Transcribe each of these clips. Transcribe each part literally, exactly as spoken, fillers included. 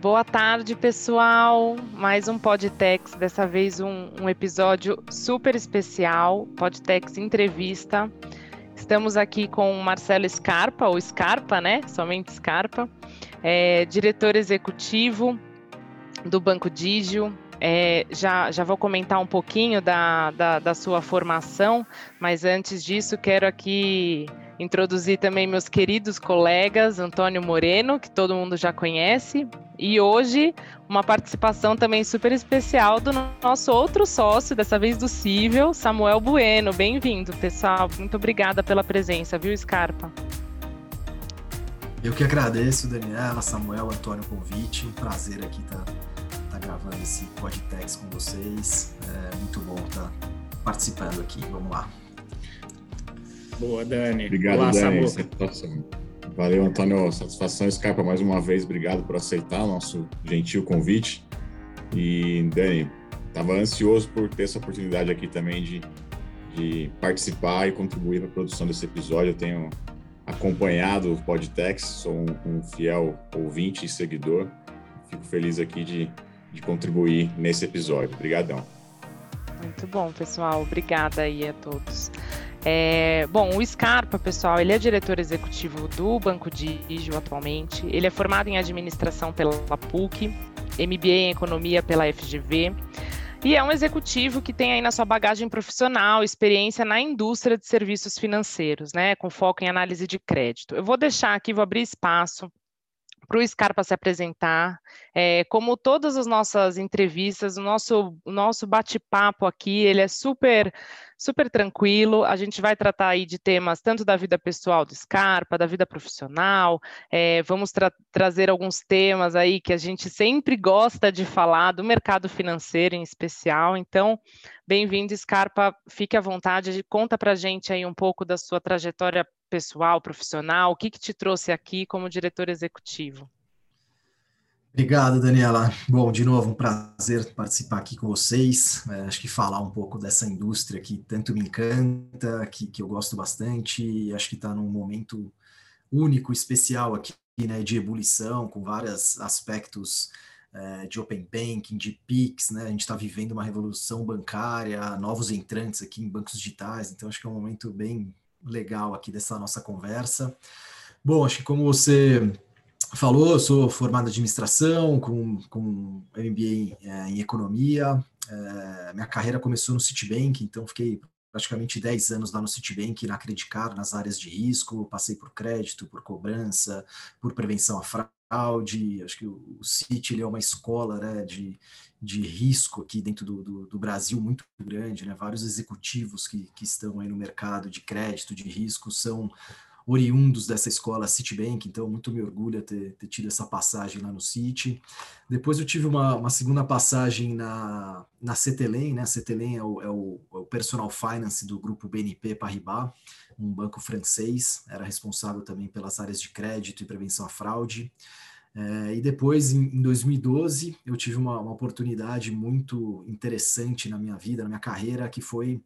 Boa tarde, pessoal. Mais um Podtex, dessa vez um, um episódio super especial, Podtex Entrevista. Estamos aqui com o Marcelo Scarpa, ou Scarpa, né? Somente Scarpa, é, diretor executivo do Banco Digio. É, já, já vou comentar um pouquinho da, da, da sua formação, mas antes disso quero aqui introduzir também meus queridos colegas, Antônio Moreno, que todo mundo já conhece, e hoje uma participação também super especial do nosso outro sócio, dessa vez do Cível, Samuel Bueno. Bem-vindo, pessoal. Muito obrigada pela presença, viu, Scarpa? Eu que agradeço, Daniela, Samuel, Antônio, o convite. Um prazer aqui estar tá, tá gravando esse Podtex com vocês. É muito bom estar tá participando aqui. Vamos lá. Boa, Dani. Obrigado, Olá, Dani. Satisfação. Valeu, Antônio. Satisfação, Scarpa, mais uma vez. Obrigado por aceitar o nosso gentil convite. E, Dani, estava ansioso por ter essa oportunidade aqui também de, de participar e contribuir para a produção desse episódio. Eu tenho acompanhado o Podtex, sou um, um fiel ouvinte e seguidor. Fico feliz aqui de, de contribuir nesse episódio. Obrigadão. Muito bom, pessoal. Obrigada aí a todos. É, bom, o Scarpa, pessoal, ele é diretor executivo do Banco Digio atualmente. Ele é formado em administração pela P U C, M B A em economia pela F G V e é um executivo que tem aí na sua bagagem profissional experiência na indústria de serviços financeiros, né, com foco em análise de crédito. Eu vou deixar aqui, vou abrir espaço para o Scarpa se apresentar. É, como todas as nossas entrevistas, o nosso, o nosso bate-papo aqui, ele é super, super tranquilo. A gente vai tratar aí de temas tanto da vida pessoal do Scarpa, da vida profissional, é, vamos tra- trazer alguns temas aí que a gente sempre gosta de falar, do mercado financeiro em especial. Então, bem-vindo, Scarpa, fique à vontade, conta para a gente aí um pouco da sua trajetória pessoal, profissional, o que, que te trouxe aqui como diretor executivo? Obrigado, Daniela. Bom, de novo, um prazer participar aqui com vocês. É, acho que falar um pouco dessa indústria que tanto me encanta, que, que eu gosto bastante, e acho que está num momento único, especial aqui, né, de ebulição, com vários aspectos é, de Open Banking, de P I X, né? A gente está vivendo uma revolução bancária, novos entrantes aqui em bancos digitais, então acho que é um momento bem legal aqui dessa nossa conversa. Bom, acho que como você falou, eu sou formado em administração, com, com M B A é, em economia. É, minha carreira começou no Citibank, então fiquei praticamente dez anos lá no Citibank, na Credicard, nas áreas de risco. Passei por crédito, por cobrança, por prevenção à fraude. Acho que o, o Citi ele é uma escola, né, de, de risco aqui dentro do, do, do Brasil muito grande, né? Vários executivos que, que estão aí no mercado de crédito, de risco, são oriundos dessa escola Citibank, então muito me orgulho ter, ter tido essa passagem lá no Citi. Depois eu tive uma, uma segunda passagem na, na Cetelem, né? A Cetelem é o, é, o, é o personal finance do grupo B N P Paribas, um banco francês, era responsável também pelas áreas de crédito e prevenção à fraude. É, e depois, em, em dois mil e doze, eu tive uma, uma oportunidade muito interessante na minha vida, na minha carreira, que foi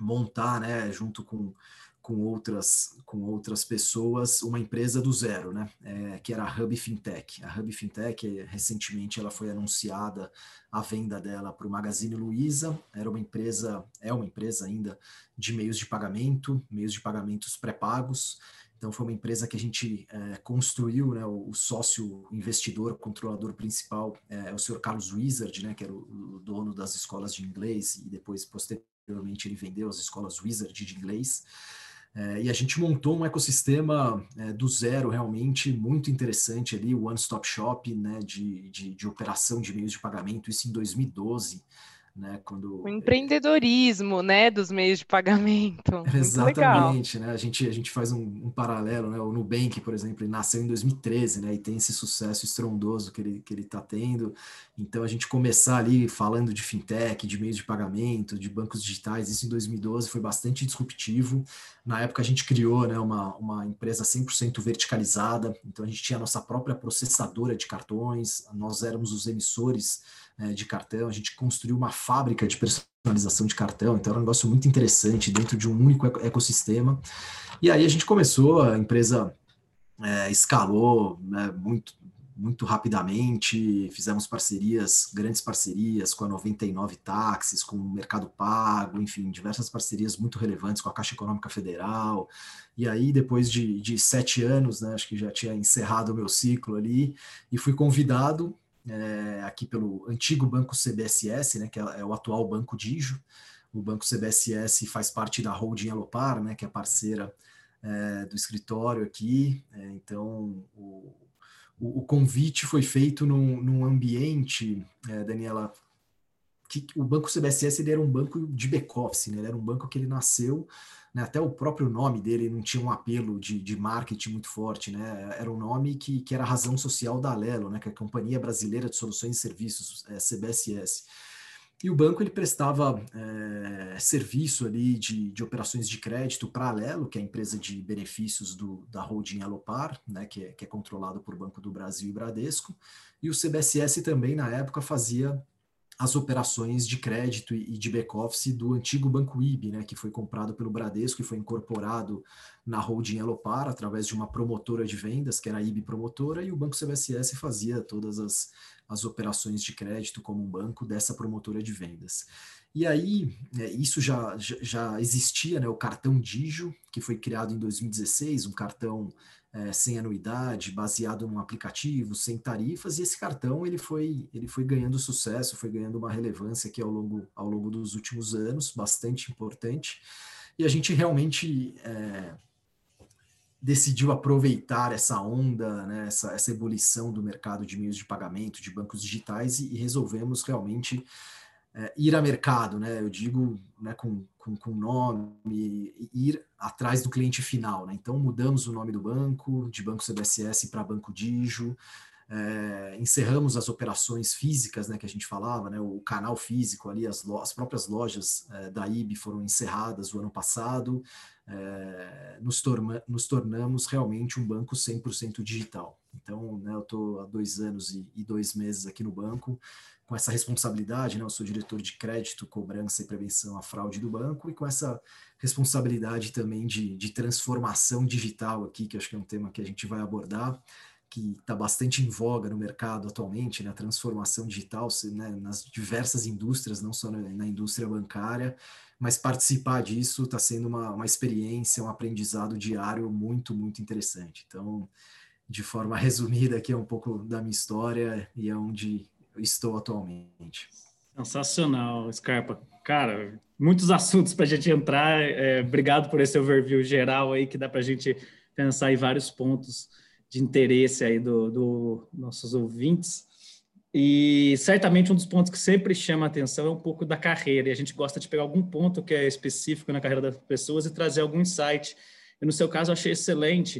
montar, né, junto com com outras, com outras pessoas, uma empresa do zero, né? É, que era a Hub FinTech. A Hub FinTech, recentemente, ela foi anunciada a venda dela para o Magazine Luiza. Era uma empresa, é uma empresa ainda de meios de pagamento, meios de pagamentos pré-pagos. Então, foi uma empresa que a gente é, construiu, né, o, o sócio investidor, controlador principal, é, é o senhor Carlos Wizard, né, que era o, o dono das escolas de inglês e depois, posteriormente, ele vendeu as escolas Wizard de inglês. É, e a gente montou um ecossistema é, do zero, realmente muito interessante ali, o one-stop shop, né, de, de, de operação de meios de pagamento, isso em dois mil e doze, né, quando... O empreendedorismo, né, dos meios de pagamento. Exatamente, né, a gente, a gente faz um, um paralelo, né, o Nubank, por exemplo, ele nasceu em dois mil e treze, né, e tem esse sucesso estrondoso que ele que ele está tendo, então a gente começar ali falando de fintech, de meios de pagamento, de bancos digitais, isso em dois mil e doze foi bastante disruptivo. Na época a gente criou, né, uma, uma empresa cem por cento verticalizada, então a gente tinha a nossa própria processadora de cartões, nós éramos os emissores, né, de cartão, a gente construiu uma fábrica de personalização de cartão, então era um negócio muito interessante dentro de um único ecossistema. E aí a gente começou, a empresa é, escalou né, muito, muito rapidamente, fizemos parcerias, grandes parcerias com a noventa e nove Táxis, com o Mercado Pago, enfim, diversas parcerias muito relevantes com a Caixa Econômica Federal. E aí, depois de, de sete anos, né, acho que já tinha encerrado o meu ciclo ali, e fui convidado é, aqui pelo antigo Banco C B S S, né, que é o atual Banco Digio. O Banco C B S S faz parte da holding Elopar, né, que é parceira é, do escritório aqui. É, então, o O convite foi feito num, num ambiente, é, Daniela, que o Banco C B S S ele era um banco de back-office, né? Ele era um banco que ele nasceu, né? Até o próprio nome dele não tinha um apelo de, de marketing muito forte, né? Era um nome que, que era a razão social da Alelo, né? Que é a Companhia Brasileira de Soluções e Serviços, é, C B S S. E o banco ele prestava é, serviço ali de, de operações de crédito para a Alelo, que é a empresa de benefícios do, da holding Elopar, né, que, é, que é controlado por Banco do Brasil e Bradesco. E o C B S S também, na época, fazia as operações de crédito e, e de back-office do antigo Banco I B, né, que foi comprado pelo Bradesco e foi incorporado na holding Elopar através de uma promotora de vendas, que era a I B Promotora, e o Banco C B S S fazia todas as as operações de crédito como um banco dessa promotora de vendas. E aí, isso já, já existia, né? O cartão Digio, que foi criado em dois mil e dezesseis, um cartão é, sem anuidade, baseado num aplicativo, sem tarifas, e esse cartão ele foi, ele foi ganhando sucesso, foi ganhando uma relevância aqui ao longo, ao longo dos últimos anos, bastante importante, e a gente realmente... É, decidiu aproveitar essa onda, né, essa, essa ebulição do mercado de meios de pagamento, de bancos digitais, e, e resolvemos realmente é, ir a mercado, né, eu digo né, com, com, com nome, ir atrás do cliente final. Né, então, mudamos o nome do banco, de Banco C B S S para Banco Digio, é, encerramos as operações físicas né, que a gente falava, né, o canal físico ali, as, lo- as próprias lojas é, da I B foram encerradas o ano passado, É, nos, torma, nos tornamos realmente um banco cem por cento digital. Então, né, eu estou há dois anos e, e dois meses aqui no banco, com essa responsabilidade, né, eu sou diretor de crédito, cobrança e prevenção à fraude do banco, e com essa responsabilidade também de, de transformação digital aqui, que acho que é um tema que a gente vai abordar, que está bastante em voga no mercado atualmente, né, a transformação digital né, nas diversas indústrias, não só na, na indústria bancária, mas participar disso está sendo uma, uma experiência, um aprendizado diário muito, muito interessante. Então, de forma resumida, aqui é um pouco da minha história e é onde eu estou atualmente. Sensacional, Scarpa. Cara, muitos assuntos para a gente entrar. É, obrigado por esse overview geral aí, que dá para a gente pensar em vários pontos de interesse aí do, do nossos ouvintes. E certamente um dos pontos que sempre chama a atenção é um pouco da carreira, e a gente gosta de pegar algum ponto que é específico na carreira das pessoas e trazer algum insight. E no seu caso, eu achei excelente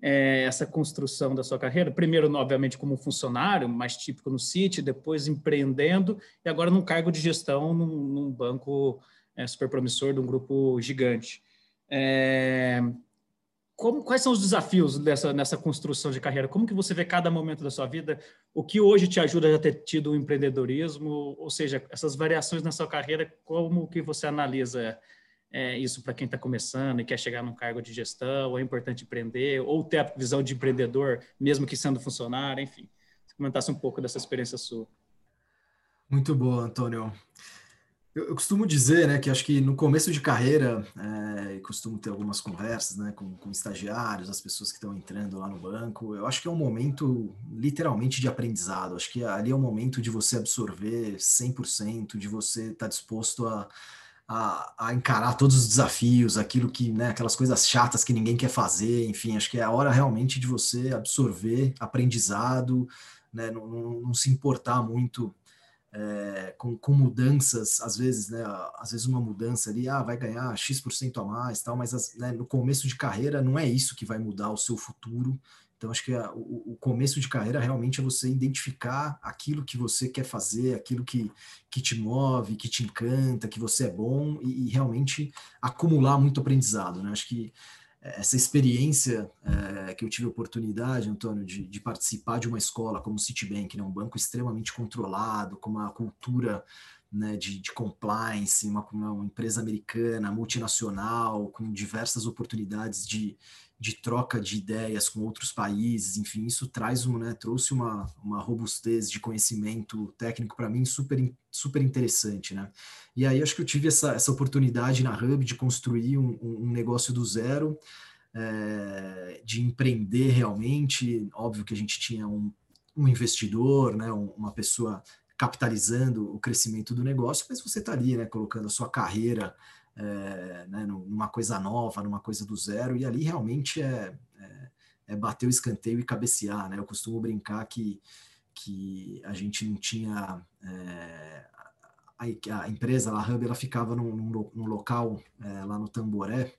é, essa construção da sua carreira, primeiro, obviamente, como funcionário, mais típico no Citi, depois empreendendo, e agora num cargo de gestão num, num banco é, super promissor de um grupo gigante. É... Como, quais são os desafios dessa, nessa construção de carreira? Como que você vê cada momento da sua vida? O que hoje te ajuda a ter tido o empreendedorismo? Ou seja, essas variações na sua carreira, como que você analisa é, isso para quem está começando e quer chegar num cargo de gestão? É importante empreender? Ou ter a visão de empreendedor, mesmo que sendo funcionário? Enfim, se comentasse um pouco dessa experiência sua. Muito boa, Antônio. Eu costumo dizer, né, que acho que no começo de carreira, é, costumo ter algumas conversas, né, com, com estagiários, as pessoas que estão entrando lá no banco, eu acho que é um momento literalmente de aprendizado, acho que ali é um momento de você absorver cem por cento, de você estar tá disposto a, a, a encarar todos os desafios, aquilo que, né, aquelas coisas chatas que ninguém quer fazer, enfim, acho que é a hora realmente de você absorver aprendizado, né, não, não, não se importar muito É, com, com mudanças, às vezes, né, às vezes uma mudança ali, ah, vai ganhar X% a mais, tal, mas as, né, no começo de carreira não é isso que vai mudar o seu futuro, então acho que a, o, o começo de carreira realmente é você identificar aquilo que você quer fazer, aquilo que, que te move, que te encanta, que você é bom e, e realmente acumular muito aprendizado, né, acho que essa experiência é, que eu tive a oportunidade, Antônio, de, de participar de uma escola como o Citibank, né, um banco extremamente controlado, com uma cultura né, de, de compliance, uma, uma empresa americana, multinacional, com diversas oportunidades de, de troca de ideias com outros países, enfim, isso traz um, né, trouxe uma, uma robustez de conhecimento técnico para mim super, super interessante, né? E aí acho que eu tive essa, essa oportunidade na Hub de construir um, um negócio do zero, é, de empreender realmente. Óbvio que a gente tinha um, um investidor, né, uma pessoa capitalizando o crescimento do negócio, mas você está ali, né, colocando a sua carreira, é, né, numa coisa nova, numa coisa do zero, e ali realmente é, é, é bater o escanteio e cabecear, né? Eu costumo brincar que, que a gente não tinha... É, a, a empresa, a Hub, ela ficava num, num, num local, é, lá no Tamboré,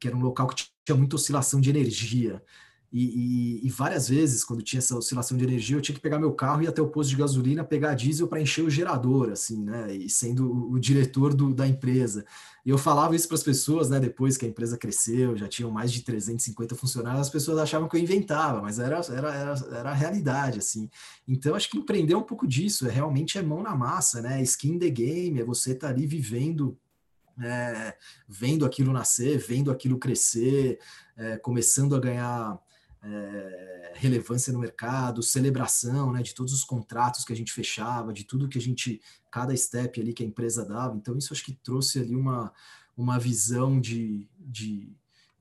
que era um local que tinha muita oscilação de energia. E, e, e várias vezes, quando tinha essa oscilação de energia, eu tinha que pegar meu carro e ir até o posto de gasolina, pegar diesel para encher o gerador, assim, né? E sendo o diretor do, da empresa. E eu falava isso para as pessoas, né? Depois que a empresa cresceu, já tinham mais de trezentos e cinquenta funcionários, as pessoas achavam que eu inventava, mas era, era, era, era a realidade, assim. Então, acho que empreender é um pouco disso, é realmente é mão na massa, né? Skin in the game, é você estar tá ali vivendo... É, vendo aquilo nascer, vendo aquilo crescer, é, começando a ganhar é, relevância no mercado, celebração, né, de todos os contratos que a gente fechava, de tudo que a gente, cada step ali que a empresa dava. Então isso acho que trouxe ali uma, uma visão de, de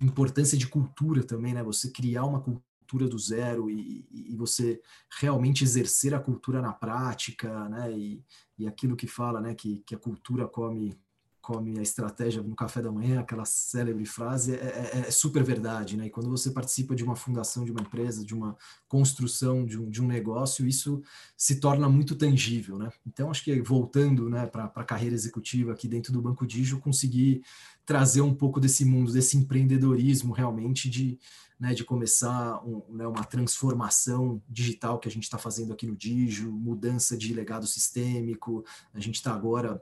importância de cultura também, né? Você criar uma cultura do zero e, e você realmente exercer a cultura na prática, né? E, e aquilo que fala, né, que, que a cultura come... come a estratégia no café da manhã, aquela célebre frase, é, é, é super verdade, né? E quando você participa de uma fundação, de uma empresa, de uma construção, de um, de um negócio, isso se torna muito tangível, né? Então, acho que voltando, né, para a carreira executiva aqui dentro do Banco Digio, consegui trazer um pouco desse mundo, desse empreendedorismo realmente de, né, de começar um, né, uma transformação digital que a gente está fazendo aqui no Digio, mudança de legado sistêmico, a gente está agora...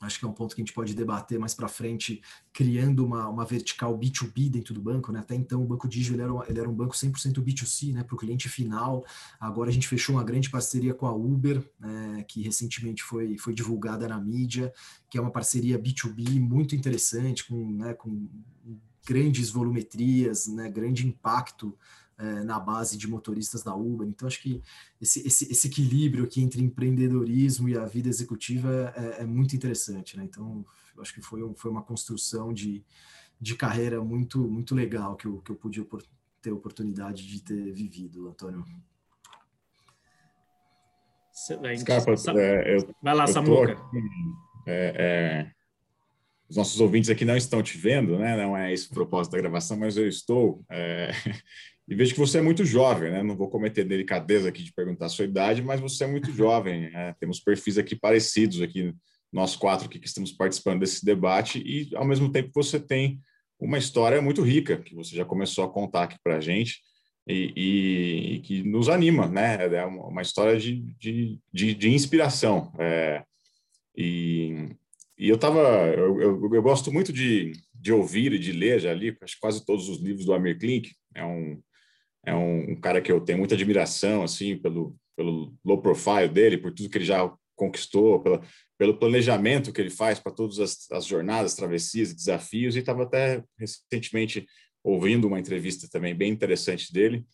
Acho que é um ponto que a gente pode debater mais para frente, criando uma, uma vertical B dois B dentro do banco, né? Até então o Banco Digio ele era, um, ele era um banco cem por cento B dois C, né, para o cliente final. Agora a gente fechou uma grande parceria com a Uber, né, que recentemente foi, foi divulgada na mídia, que é uma parceria B dois B muito interessante, com, né, com grandes volumetrias, né, grande impacto é, na base de motoristas da Uber. Então, acho que esse, esse, esse equilíbrio aqui entre empreendedorismo e a vida executiva é, é muito interessante, né? Então, acho que foi, um, foi uma construção de, de carreira muito, muito legal que eu, que eu pude opor, ter oportunidade de ter vivido, Antônio. Escapa, é, eu, vai lá, Samuca. É, é, os nossos ouvintes aqui não estão te vendo, né? Não é esse o propósito da gravação, mas eu estou... É... E vejo que você é muito jovem, né? Não vou cometer delicadeza aqui de perguntar a sua idade, mas você é muito jovem, né? Temos perfis aqui parecidos, aqui, nós quatro que estamos participando desse debate, e ao mesmo tempo você tem uma história muito rica, que você já começou a contar aqui para a gente, e, e, e que nos anima, né? É uma história de, de, de, de inspiração. É, e, e eu tava, eu, eu, eu gosto muito de, de ouvir e de ler, já li acho, quase todos os livros do Amyr Klink, é um... É um, um cara que eu tenho muita admiração, assim, pelo, pelo low profile dele, por tudo que ele já conquistou, pela, pelo planejamento que ele faz para todas as, as jornadas, travessias, desafios. E estava até recentemente ouvindo uma entrevista também bem interessante dele.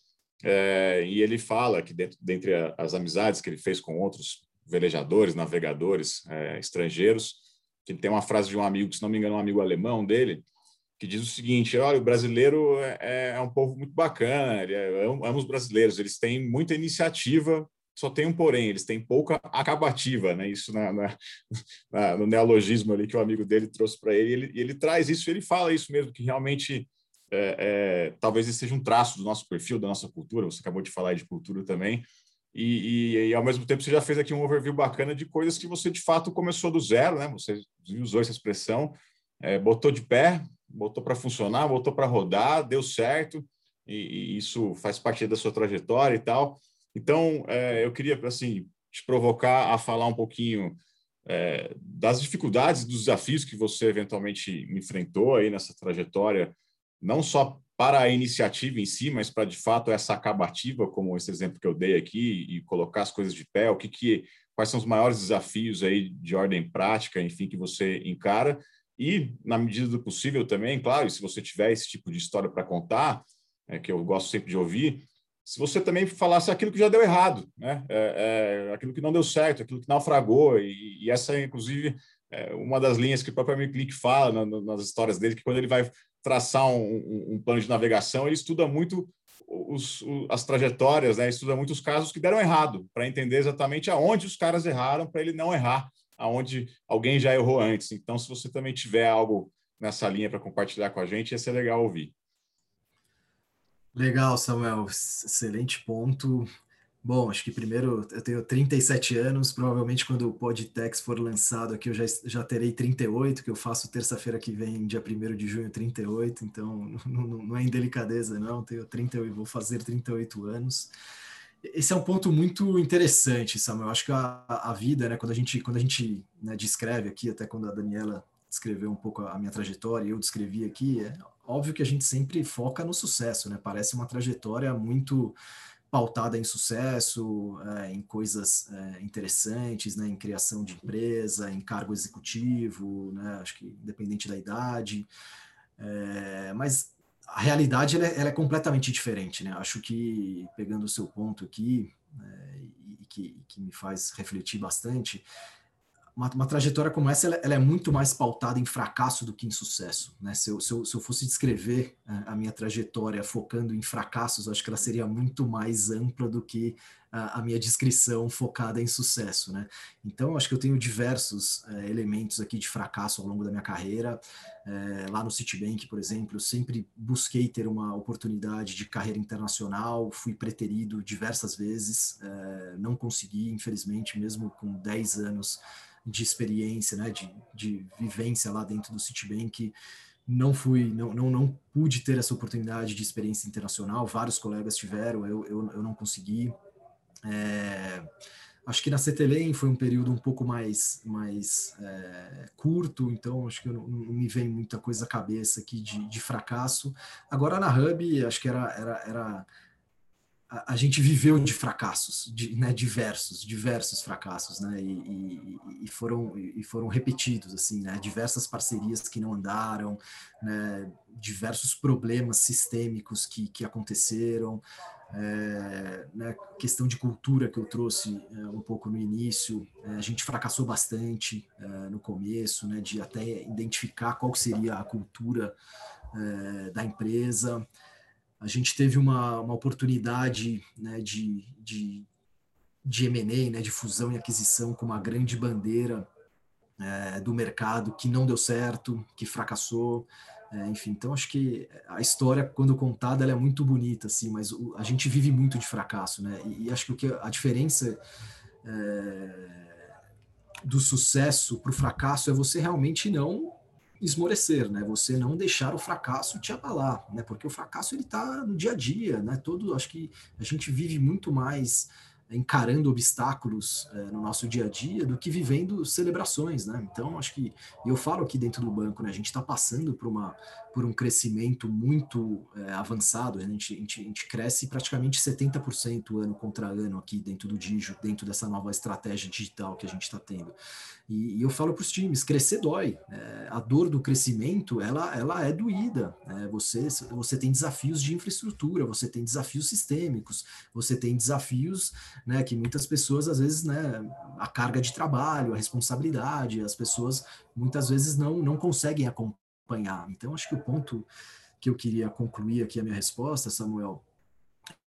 É, e ele fala que, dentro, dentre as amizades que ele fez com outros velejadores, navegadores é, estrangeiros, que ele tem uma frase de um amigo, se não me engano, um amigo alemão dele, que diz o seguinte: olha, o brasileiro é, é um povo muito bacana, ele é, ama os brasileiros, eles têm muita iniciativa, só tem um porém, eles têm pouca acabativa, né? Isso na, na, na, no neologismo ali que o amigo dele trouxe para ele, ele, ele traz isso, ele fala isso mesmo, que realmente é, é, talvez esse seja um traço do nosso perfil, da nossa cultura. Você acabou de falar aí de cultura também, e, e, e ao mesmo tempo você já fez aqui um overview bacana de coisas que você de fato começou do zero, né? Você usou essa expressão, é, botou de pé, botou para funcionar, botou para rodar, deu certo, e, e isso faz parte da sua trajetória e tal. Então, é, eu queria, assim, te provocar a falar um pouquinho é, das dificuldades, dos desafios que você eventualmente enfrentou aí nessa trajetória, não só para a iniciativa em si, mas para, de fato, essa acabativa, como esse exemplo que eu dei aqui, e colocar as coisas de pé, o que, que quais são os maiores desafios aí de ordem prática, enfim, que você encara. E, na medida do possível também, claro, se você tiver esse tipo de história para contar, é, que eu gosto sempre de ouvir, se você também falasse aquilo que já deu errado, né? é, é, aquilo que não deu certo, aquilo que naufragou, e, e essa é, inclusive, é uma das linhas que o próprio Amyr Klink fala na, nas histórias dele, que quando ele vai traçar um, um, um plano de navegação, ele estuda muito os, os, as trajetórias, né? Estuda muito os casos que deram errado, para entender exatamente aonde os caras erraram, para ele não errar aonde alguém já errou antes. Então, se você também tiver algo nessa linha para compartilhar com a gente, ia ser legal ouvir. Legal, Samuel. Excelente ponto. Bom, acho que primeiro, eu tenho trinta e sete anos, provavelmente quando o Podtex for lançado aqui eu já, já terei trinta e oito, que eu faço terça-feira que vem, dia primeiro de junho, trinta e oito, então não, não é indelicadeza não, tenho trinta e oito, vou fazer trinta e oito anos. Esse é um ponto muito interessante, Samuel. Eu acho que a, a vida, né, quando a gente, quando a gente né, descreve aqui, até quando a Daniela descreveu um pouco a minha trajetória, eu descrevi aqui, é óbvio que a gente sempre foca no sucesso, né? Parece uma trajetória muito pautada em sucesso, é, em coisas é, interessantes, né? Em criação de empresa, em cargo executivo, né? Acho que independente da idade, é, mas a realidade ela é, ela é completamente diferente, né? Acho que, pegando o seu ponto aqui, é, e que, que me faz refletir bastante, uma, uma trajetória como essa ela, ela é muito mais pautada em fracasso do que em sucesso, né? Se eu, se eu, se eu fosse descrever a minha trajetória focando em fracassos, eu acho que ela seria muito mais ampla do que a, a minha descrição focada em sucesso, né? Então, acho que eu tenho diversos é, elementos aqui de fracasso ao longo da minha carreira. É, lá no Citibank, por exemplo, eu sempre busquei ter uma oportunidade de carreira internacional, fui preterido diversas vezes, é, não consegui, infelizmente, mesmo com dez anos de experiência, né, de, de vivência lá dentro do Citibank, não fui, não, não, não pude ter essa oportunidade de experiência internacional, vários colegas tiveram, eu, eu, eu não consegui. É, acho que na Cetelem foi um período um pouco mais, mais é, curto, então acho que eu não, não me vem muita coisa à cabeça aqui de, de fracasso. Agora na Hub, acho que era... era, era a, a gente viveu de fracassos, de, né, diversos, diversos fracassos, né, e, e, e, foram, e foram repetidos, assim, né, diversas parcerias que não andaram, né, diversos problemas sistêmicos que, que aconteceram, é, né, questão de cultura que eu trouxe é, um pouco no início, é, a gente fracassou bastante é, no começo, né, de até identificar qual seria a cultura é, da empresa. A gente teve uma, uma oportunidade, né, de, de, de M e A, né, de fusão e aquisição com uma grande bandeira é, do mercado que não deu certo, que fracassou. É, enfim, então acho que a história, quando contada, ela é muito bonita, assim, mas o, a gente vive muito de fracasso, né? E, e acho que, o que a diferença é, do sucesso para o fracasso é você realmente não esmorecer, né? Você não deixar o fracasso te abalar, né? Porque o fracasso ele está no dia a dia, né? Todo, acho que a gente vive muito mais encarando obstáculos é, no nosso dia a dia do que vivendo celebrações, né? Então acho que eu falo aqui dentro do banco, né? A gente está passando por uma por um crescimento muito é, avançado, né? a, gente, a gente a gente cresce praticamente setenta por cento ano contra ano aqui dentro do Digio, dentro dessa nova estratégia digital que a gente está tendo. E, e eu falo para os times, crescer dói, é, a dor do crescimento ela ela é doída, né? Você você tem desafios de infraestrutura, você tem desafios sistêmicos, você tem desafios, né, que muitas pessoas, às vezes, né, a carga de trabalho, a responsabilidade, as pessoas muitas vezes não, não conseguem acompanhar. Então, acho que o ponto que eu queria concluir aqui a minha resposta, Samuel,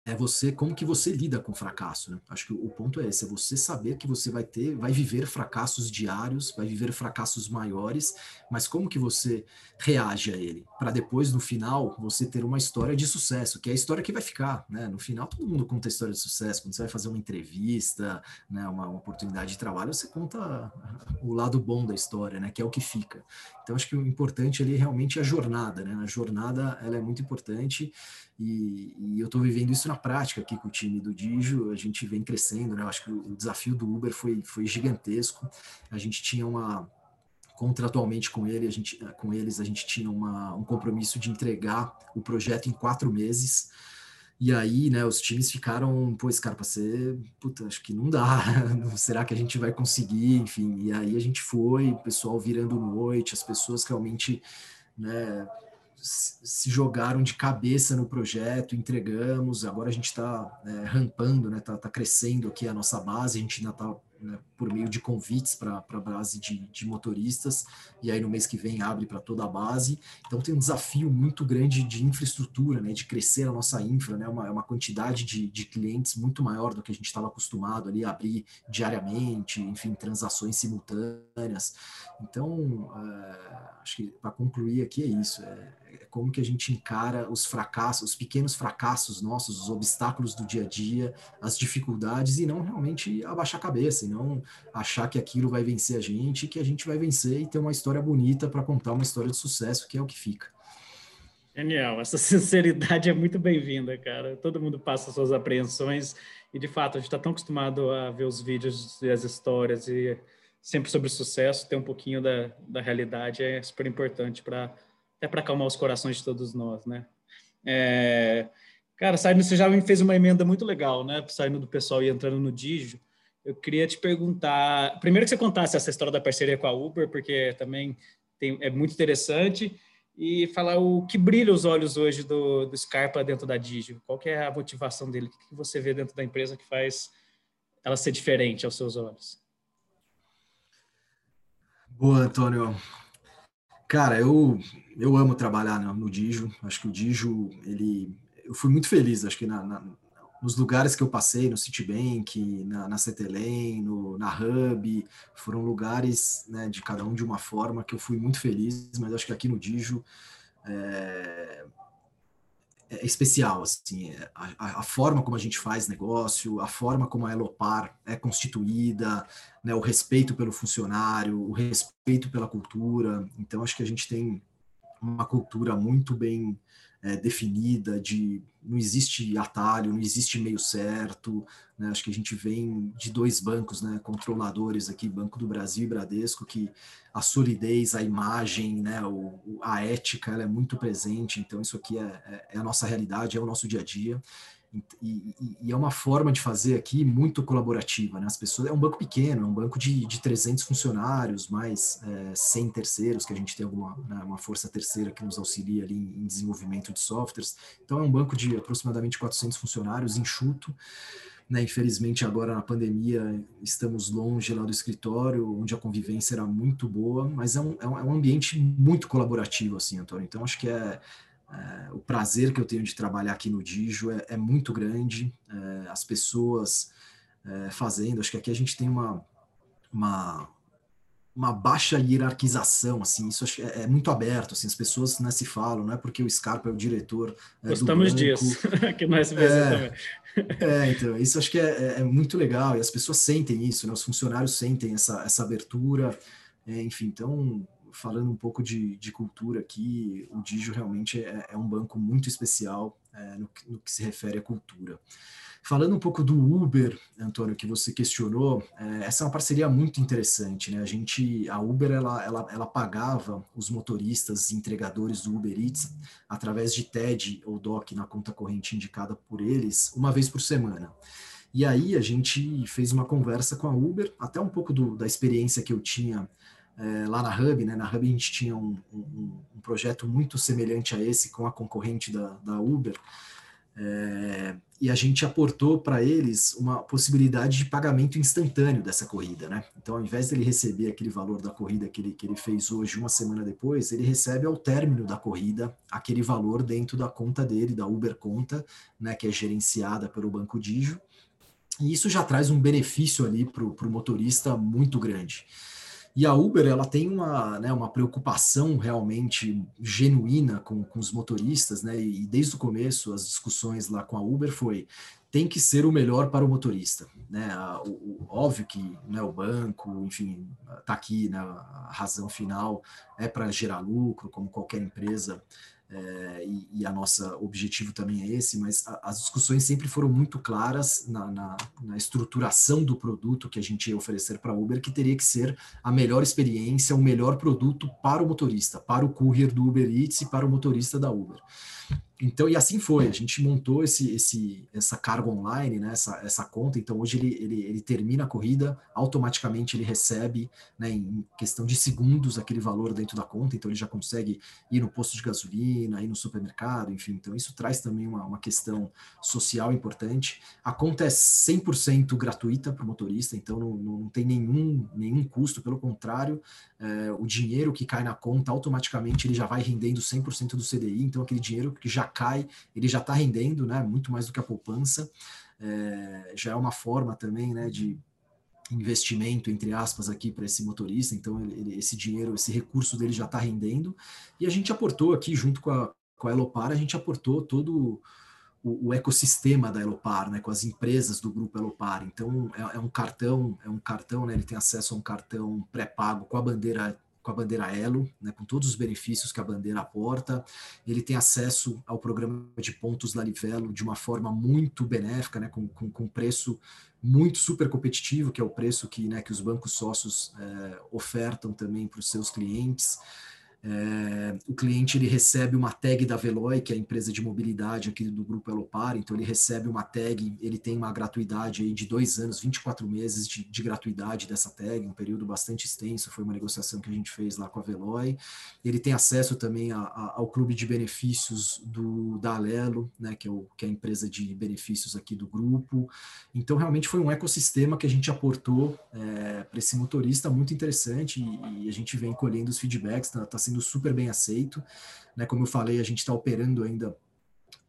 é você, como que você lida com fracasso, né? Acho que o ponto é esse, é você saber que você vai ter, vai viver fracassos diários, vai viver fracassos maiores, mas como que você reage a ele, para depois, no final, você ter uma história de sucesso, que é a história que vai ficar, né? No final, todo mundo conta a história de sucesso, quando você vai fazer uma entrevista, né, uma, uma oportunidade de trabalho, você conta o lado bom da história, né, que é o que fica. Então, acho que o importante ali realmente é a jornada, né? A jornada, ela é muito importante, e, e eu estou vivendo isso na prática aqui com o time do Digio. A gente vem crescendo, né? Eu acho que o desafio do Uber foi, foi gigantesco. A gente tinha uma, contratualmente com, ele, a gente, com eles, a gente tinha uma, um compromisso de entregar o projeto em quatro meses, E aí, né, os times ficaram, pô, Scarpa, você, puta, acho que não dá, será que a gente vai conseguir, enfim, e aí a gente foi, o pessoal virando noite, as pessoas realmente, né, se jogaram de cabeça no projeto, entregamos, agora a gente está é, rampando, né, tá, tá crescendo aqui a nossa base, a gente ainda está, né, por meio de convites para a base de, de motoristas, e aí no mês que vem abre para toda a base. Então tem um desafio muito grande de infraestrutura, né, de crescer a nossa infra, né, uma, uma quantidade de, de clientes muito maior do que a gente estava acostumado ali a abrir diariamente, enfim, transações simultâneas. Então, é, acho que para concluir aqui é isso, é, é como que a gente encara os fracassos, os pequenos fracassos nossos, os obstáculos do dia a dia, as dificuldades, e não realmente abaixar a cabeça, não achar que aquilo vai vencer a gente, que a gente vai vencer e ter uma história bonita para contar uma história de sucesso, que é o que fica. Genial, essa sinceridade é muito bem-vinda, cara. Todo mundo passa suas apreensões e, de fato, a gente está tão acostumado a ver os vídeos e as histórias e sempre sobre sucesso, ter um pouquinho da, da realidade é super importante para até para acalmar os corações de todos nós, né? É... Cara, saindo, você já me fez uma emenda muito legal, né? Saindo do pessoal e entrando no Digio. Eu queria te perguntar, primeiro que você contasse essa história da parceria com a Uber, porque também tem, é muito interessante, e falar o que brilha os olhos hoje do, do Scarpa dentro da Digio. Qual que é a motivação dele? O que você vê dentro da empresa que faz ela ser diferente aos seus olhos? Boa, Antônio. Cara, eu, eu amo trabalhar no Digio. Acho que o Digio, ele, eu fui muito feliz, acho que na... na nos lugares que eu passei, no Citibank, na, na Cetelem, no, na Hub, foram lugares, né, de cada um de uma forma, que eu fui muito feliz, mas acho que aqui no Digio é, é especial, assim, a, a forma como a gente faz negócio, a forma como a Elopar é constituída, né, o respeito pelo funcionário, o respeito pela cultura. Então acho que a gente tem uma cultura muito bem é, definida, de não existe atalho, não existe meio certo, né? Acho que a gente vem de dois bancos, né, controladores aqui, Banco do Brasil e Bradesco, que a solidez, a imagem, né, o, a ética, ela é muito presente, então isso aqui é, é a nossa realidade, é o nosso dia a dia. E, e, e é uma forma de fazer aqui muito colaborativa, né? As pessoas, é um banco pequeno, é um banco de, de trezentos funcionários, mais é, cem terceiros, que a gente tem alguma, né, uma força terceira que nos auxilia ali em desenvolvimento de softwares. Então é um banco de aproximadamente quatrocentos funcionários, enxuto, né? Infelizmente agora na pandemia estamos longe lá do escritório, onde a convivência era muito boa, mas é um, é um, é um ambiente muito colaborativo, assim, Antônio. Então acho que é É, o prazer que eu tenho de trabalhar aqui no Digio é, é muito grande, é, as pessoas é, fazendo, acho que aqui a gente tem uma, uma, uma baixa hierarquização, assim, isso é, é muito aberto, assim, as pessoas, né, se falam, não é porque o Scarpa é o diretor é, Gostamos do banco. Gostamos disso, que nós é, é, então, isso acho que é, é muito legal, e as pessoas sentem isso, né, os funcionários sentem essa, essa abertura, é, enfim, então... Falando um pouco de, de cultura aqui, o Digio realmente é, é um banco muito especial é, no, no que se refere à cultura. Falando um pouco do Uber, Antônio, que você questionou, é, essa é uma parceria muito interessante, né? A gente, a Uber, ela, ela, ela pagava os motoristas e entregadores do Uber Eats através de T E D ou D O C na conta corrente indicada por eles uma vez por semana. E aí a gente fez uma conversa com a Uber, até um pouco do, da experiência que eu tinha É, lá na Hub, né? Na Hub a gente tinha um, um, um projeto muito semelhante a esse com a concorrente da, da Uber, é, e a gente aportou para eles uma possibilidade de pagamento instantâneo dessa corrida, né? Então, ao invés dele receber aquele valor da corrida que ele, que ele fez hoje, uma semana depois, ele recebe ao término da corrida aquele valor dentro da conta dele, da Uber Conta, né, que é gerenciada pelo Banco Digio, e isso já traz um benefício ali para o motorista muito grande. E a Uber, ela tem uma, né, uma preocupação realmente genuína com, com os motoristas, né? E desde o começo as discussões lá com a Uber foi: tem que ser o melhor para o motorista, né? O, o, óbvio que, né, o banco, enfim, está aqui, né, a razão final é para gerar lucro, como qualquer empresa, é, e, e a nossa objetivo também é esse, mas a, as discussões sempre foram muito claras na, na, na estruturação do produto que a gente ia oferecer para a Uber, que teria que ser a melhor experiência, o melhor produto para o motorista, para o courier do Uber Eats e para o motorista da Uber. Então, e assim foi, a gente montou esse, esse, essa carga online, né, essa, essa conta, então hoje ele, ele, ele termina a corrida, automaticamente ele recebe, né, em questão de segundos aquele valor dentro da conta, então ele já consegue ir no posto de gasolina, ir no supermercado, enfim, então isso traz também uma, uma questão social importante. A conta é cem por cento gratuita para o motorista, então não, não tem nenhum, nenhum custo, pelo contrário, é, o dinheiro que cai na conta, automaticamente ele já vai rendendo cem por cento do C D I, então aquele dinheiro que já cai, ele já está rendendo, né, muito mais do que a poupança, é, já é uma forma também, né, de investimento, entre aspas, aqui para esse motorista, então ele, esse dinheiro, esse recurso dele já está rendendo, e a gente aportou aqui, junto com a, com a Elopar, a gente aportou todo o, o ecossistema da Elopar, né, com as empresas do grupo Elopar, então é, é um cartão, é um cartão, né, ele tem acesso a um cartão pré-pago com a bandeira com a bandeira Elo, né, com todos os benefícios que a bandeira aporta, ele tem acesso ao programa de pontos da Livelo de uma forma muito benéfica, né, com, com, com preço muito super competitivo, que é o preço que, né, que os bancos sócios é, ofertam também para os seus clientes. É, o cliente ele recebe uma tag da Veloe, que é a empresa de mobilidade aqui do grupo Elopar, então ele recebe uma tag, ele tem uma gratuidade aí de dois anos, vinte e quatro meses de, de gratuidade dessa tag, um período bastante extenso, foi uma negociação que a gente fez lá com a Veloe. Ele tem acesso também a, a, ao clube de benefícios do, da Alelo, né, que, é o, que é a empresa de benefícios aqui do grupo, então realmente foi um ecossistema que a gente aportou é, para esse motorista muito interessante, e, e a gente vem colhendo os feedbacks, está tá sendo sendo super bem aceito, né? Como eu falei, a gente está operando ainda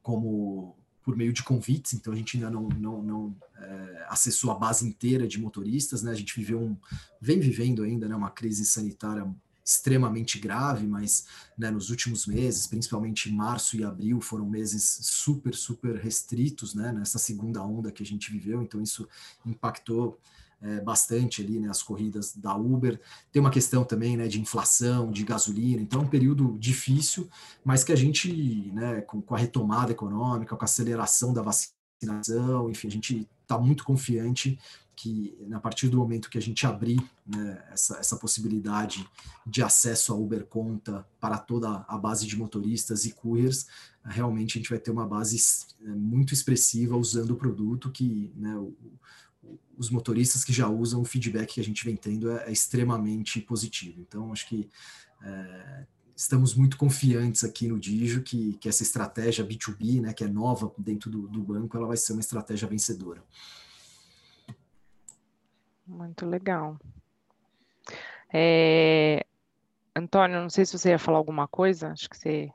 como por meio de convites, então a gente ainda não, não, não é, acessou a base inteira de motoristas, né? A gente viveu um, vem vivendo ainda, né, uma crise sanitária extremamente grave, mas, né, nos últimos meses, principalmente março e abril, foram meses super, super restritos, né, nessa segunda onda que a gente viveu, então isso impactou É, bastante ali, né, as corridas da Uber, tem uma questão também, né, de inflação, de gasolina, então é um período difícil, mas que a gente, né, com, com a retomada econômica, com a aceleração da vacinação, enfim, a gente está muito confiante que a partir do momento que a gente abrir, né, essa, essa possibilidade de acesso à Uber Conta para toda a base de motoristas e couriers, realmente a gente vai ter uma base muito expressiva usando o produto que, né, o, os motoristas que já usam, o feedback que a gente vem tendo é, é extremamente positivo. Então, acho que é, estamos muito confiantes aqui no Digio que, que essa estratégia B dois B, né, que é nova dentro do, do banco, ela vai ser uma estratégia vencedora. Muito legal. É, Antônio, não sei se você ia falar alguma coisa, acho que você...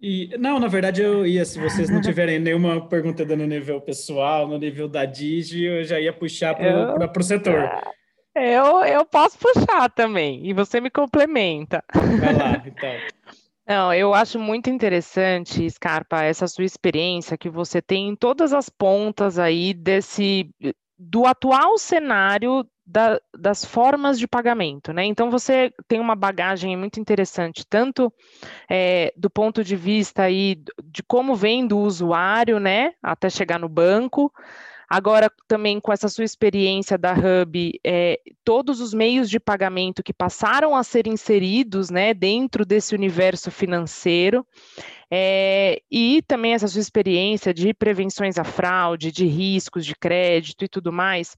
E, não, na verdade eu ia, se vocês não tiverem nenhuma pergunta no nível pessoal, no nível da Digio, eu já ia puxar para o setor. Eu, eu posso puxar também, e você me complementa. Vai lá, então. Não, eu acho muito interessante, Scarpa, essa sua experiência que você tem em todas as pontas aí desse, do atual cenário da, das formas de pagamento, né? Então você tem uma bagagem muito interessante, tanto é, do ponto de vista aí de como vem do usuário, né, até chegar no banco. Agora também com essa sua experiência da Hub, é, todos os meios de pagamento que passaram a ser inseridos, né, dentro desse universo financeiro, é, e também essa sua experiência de prevenções à fraude, de riscos de crédito e tudo mais.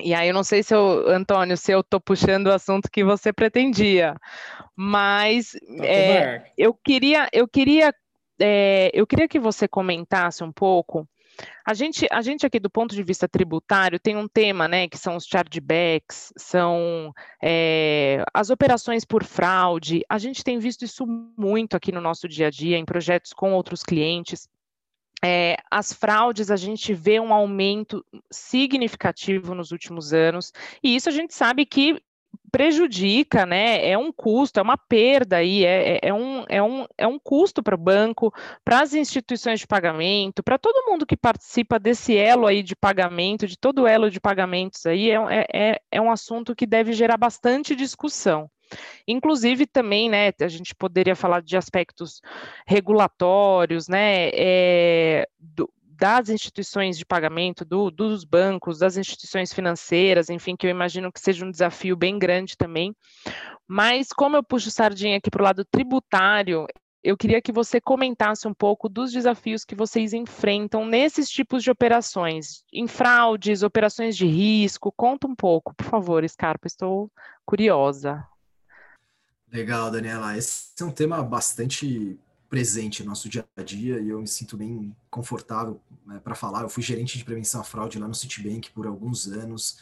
E aí eu não sei se eu, Antônio, se eu estou puxando o assunto que você pretendia, mas é, eu queria, eu queria, é, eu queria que você comentasse um pouco. A gente, a gente aqui do ponto de vista tributário tem um tema, né, que são os chargebacks, são é, as operações por fraude. A gente tem visto isso muito aqui no nosso dia a dia, em projetos com outros clientes. É, as fraudes, a gente vê um aumento significativo nos últimos anos, e isso a gente sabe que prejudica, né? É um custo, é uma perda aí, é, é, um, é, um, é um custo para o banco, para as instituições de pagamento, para todo mundo que participa desse elo aí de pagamento, de todo o elo de pagamentos aí, é, é, é um assunto que deve gerar bastante discussão. Inclusive também, né, a gente poderia falar de aspectos regulatórios, né, é, do, das instituições de pagamento, do, dos bancos, das instituições financeiras, enfim, que eu imagino que seja um desafio bem grande também. Mas como eu puxo sardinha aqui para o lado tributário, eu queria que você comentasse um pouco dos desafios que vocês enfrentam nesses tipos de operações, em fraudes, operações de risco. Conta um pouco, por favor, Scarpa, estou curiosa. Legal, Daniela. Esse é um tema bastante presente no nosso dia a dia e eu me sinto bem confortável, né, para falar. Eu fui gerente de prevenção à fraude lá no Citibank por alguns anos.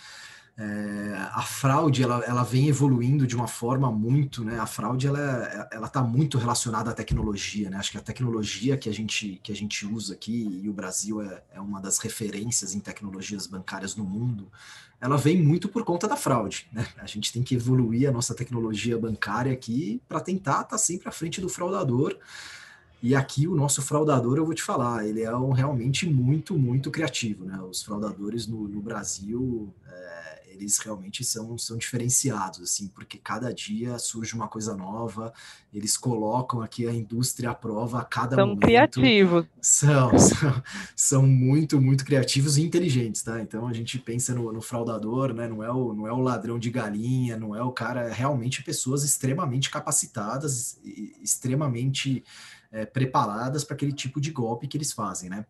É, a fraude, ela, ela vem evoluindo de uma forma muito, né? A fraude, ela ela está muito relacionada à tecnologia, né? Acho que a tecnologia que a gente, que a gente usa aqui, e o Brasil é, é uma das referências em tecnologias bancárias no mundo, ela vem muito por conta da fraude, né? A gente tem que evoluir a nossa tecnologia bancária aqui para tentar estar sempre à frente do fraudador. E aqui o nosso fraudador, eu vou te falar, ele é um, realmente muito, muito criativo, né? Os fraudadores no, no Brasil, é, eles realmente são, são diferenciados, assim, porque cada dia surge uma coisa nova, eles colocam aqui a indústria à prova a cada são momento. Criativos. São criativos. São muito, muito criativos e inteligentes, tá? Então a gente pensa no, no fraudador, né? Não é o, não é o ladrão de galinha, não é o cara, é realmente pessoas extremamente capacitadas, extremamente... É, preparadas para aquele tipo de golpe que eles fazem, né?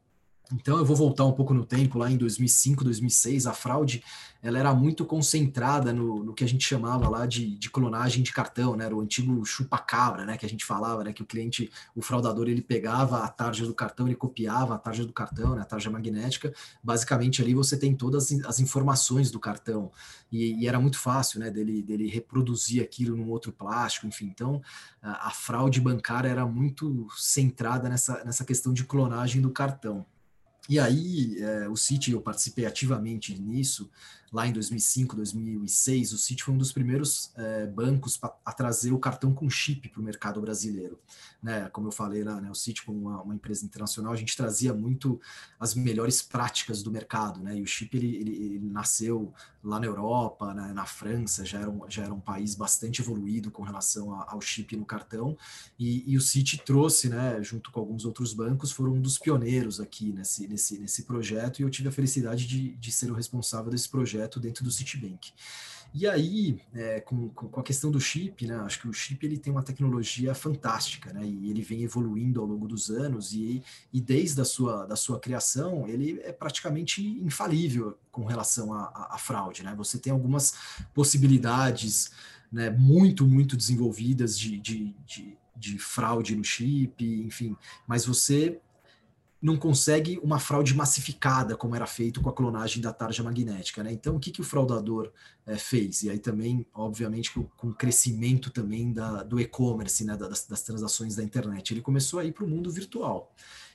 Então eu vou voltar um pouco no tempo, lá em dois mil e cinco, dois mil e seis, a fraude ela era muito concentrada no, no que a gente chamava lá de, de clonagem de cartão, né? Era o antigo chupa-cabra, né? Que a gente falava, né? Que o cliente, o fraudador, ele pegava a tarja do cartão, ele copiava a tarja do cartão, né? A tarja magnética, basicamente ali você tem todas as informações do cartão e, e era muito fácil, né? Dele, dele reproduzir aquilo num outro plástico, enfim. Então a, a fraude bancária era muito centrada nessa, nessa questão de clonagem do cartão. E aí, eh, o Citi, eu participei ativamente nisso, lá em dois mil e cinco, dois mil e seis, o Citi foi um dos primeiros eh, bancos pra, a trazer o cartão com chip para o mercado brasileiro. Né? Como eu falei lá, né, o Citi, como uma, uma empresa internacional, a gente trazia muito as melhores práticas do mercado. Né? E o chip ele, ele, ele nasceu lá na Europa, né, na França, já era, um, já era um país bastante evoluído com relação a, ao chip no cartão. E, e o Citi trouxe, né, junto com alguns outros bancos, foram um dos pioneiros aqui nesse, nesse, nesse projeto. E eu tive a felicidade de, de ser o responsável desse projeto dentro do Citibank. E aí, é, com, com a questão do chip, né, acho que o chip ele tem uma tecnologia fantástica, né, e ele vem evoluindo ao longo dos anos, e, e desde a sua, da sua criação, ele é praticamente infalível com relação à fraude. Né? Você tem algumas possibilidades, né, muito, muito desenvolvidas de, de, de, de fraude no chip, enfim, mas você... não consegue uma fraude massificada, como era feito com a clonagem da tarja magnética, né? Então, o que, que o fraudador é, fez? E aí também, obviamente, com, com o crescimento também da, do e-commerce, né? das, das transações da internet, ele começou a ir para o mundo virtual.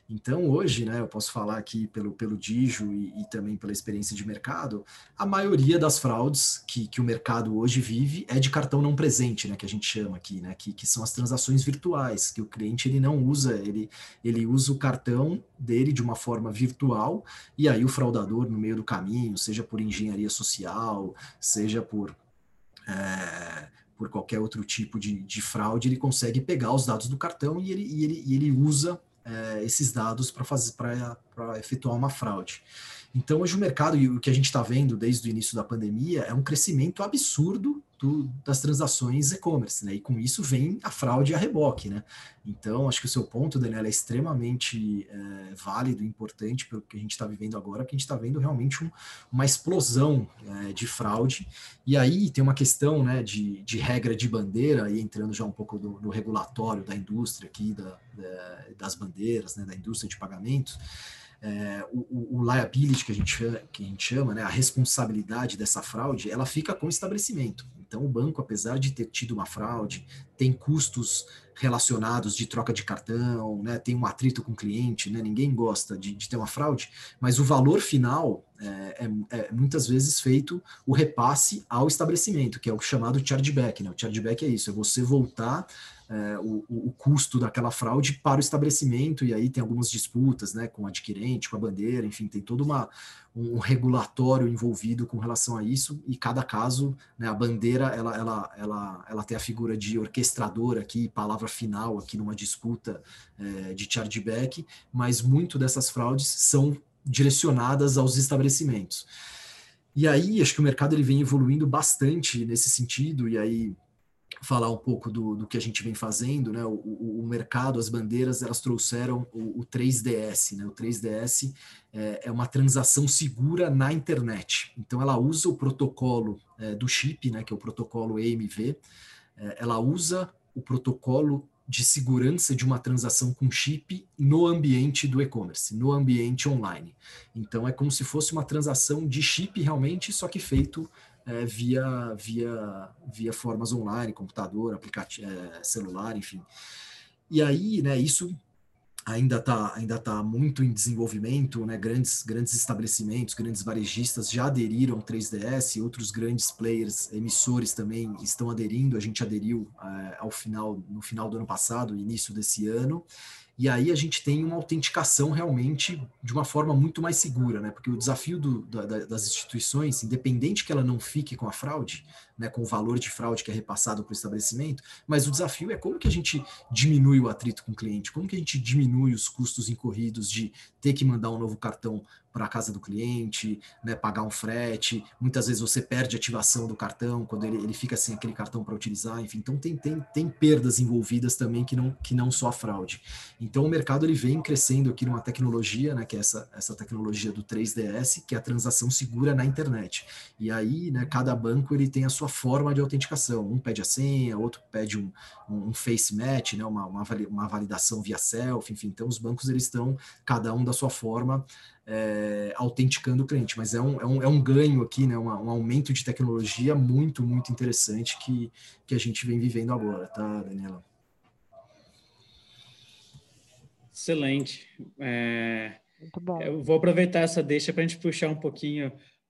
Então, hoje, né, eu posso falar aqui pelo, pelo Digio e, e também pela experiência de mercado, a maioria das fraudes que, que o mercado hoje vive é de cartão não presente, né, que a gente chama aqui, né, que, que são as transações virtuais, que o cliente ele não usa, ele, ele usa o cartão dele de uma forma virtual, e aí o fraudador no meio do caminho, seja por engenharia social, seja por... É, por qualquer outro tipo de, de fraude, ele consegue pegar os dados do cartão e ele, e ele, e ele usa... É, esses dados para fazer para efetuar uma fraude. Então, hoje o mercado, e o que a gente está vendo desde o início da pandemia, é um crescimento absurdo do, das transações e-commerce, né? E com isso vem a fraude a reboque, né? Então, acho que o seu ponto, Daniela, é extremamente é, válido e importante pelo que a gente está vivendo agora, porque a gente está vendo realmente um, uma explosão é, de fraude. E aí tem uma questão, né, de, de regra de bandeira, e entrando já um pouco do, do regulatório da indústria aqui, da, da, das bandeiras, né, da indústria de pagamentos. É, o, o liability que a gente, que a gente chama, né, a responsabilidade dessa fraude, ela fica com o estabelecimento. Então, o banco, apesar de ter tido uma fraude, tem custos relacionados de troca de cartão, né, tem um atrito com o cliente, né, ninguém gosta de, de ter uma fraude, mas o valor final é, é, é muitas vezes feito o repasse ao estabelecimento, que é o chamado chargeback. Né? O chargeback é isso, é você voltar... É, o, o custo daquela fraude para o estabelecimento, e aí tem algumas disputas, né, com o adquirente, com a bandeira, enfim, tem todo uma, um regulatório envolvido com relação a isso, e cada caso, né, a bandeira, ela, ela, ela, ela tem a figura de orquestrador aqui, palavra final aqui numa disputa é, de chargeback, mas muito dessas fraudes são direcionadas aos estabelecimentos. E aí, acho que o mercado ele vem evoluindo bastante nesse sentido, e aí... falar um pouco do, do que a gente vem fazendo, né? O, o, o mercado, as bandeiras, elas trouxeram o, o três D S, né? O três D S é, é uma transação segura na internet. Então, ela usa o protocolo é, do chip, né? Que é o protocolo A M V, é, ela usa o protocolo de segurança de uma transação com chip no ambiente do e-commerce, no ambiente online. Então, é como se fosse uma transação de chip realmente, só que feito É, via, via, via formas online, computador, aplicativo, é, celular, enfim. E aí, né, isso ainda está ainda tá muito em desenvolvimento, né, grandes, grandes estabelecimentos, grandes varejistas já aderiram ao três D S, outros grandes players, emissores também estão aderindo, a gente aderiu é, ao final, no final do ano passado, início desse ano, e aí a gente tem uma autenticação realmente de uma forma muito mais segura, né? Porque o desafio do, da, das instituições, independente que ela não fique com a fraude, né, com o valor de fraude que é repassado para o estabelecimento, mas o desafio é como que a gente diminui o atrito com o cliente, como que a gente diminui os custos incorridos de ter que mandar um novo cartão para a casa do cliente, né, pagar um frete, muitas vezes você perde a ativação do cartão, quando ele, ele fica sem aquele cartão para utilizar, enfim, então tem, tem, tem perdas envolvidas também que não, que não só a fraude. Então o mercado ele vem crescendo aqui numa tecnologia, né, que é essa, essa tecnologia do três D S, que é a transação segura na internet. E aí, né, cada banco ele tem a sua forma de autenticação, um pede a senha, outro pede um, um, um face match, né, uma, uma, uma validação via selfie, enfim, então os bancos eles estão, cada um da sua forma, É, autenticando o cliente, mas é um, é um, é um ganho aqui, né? um, um aumento de tecnologia muito, muito interessante que, que a gente vem vivendo agora, tá, Daniela? Excelente. É, muito bom. Eu vou aproveitar essa deixa para a gente puxar um pouquinho.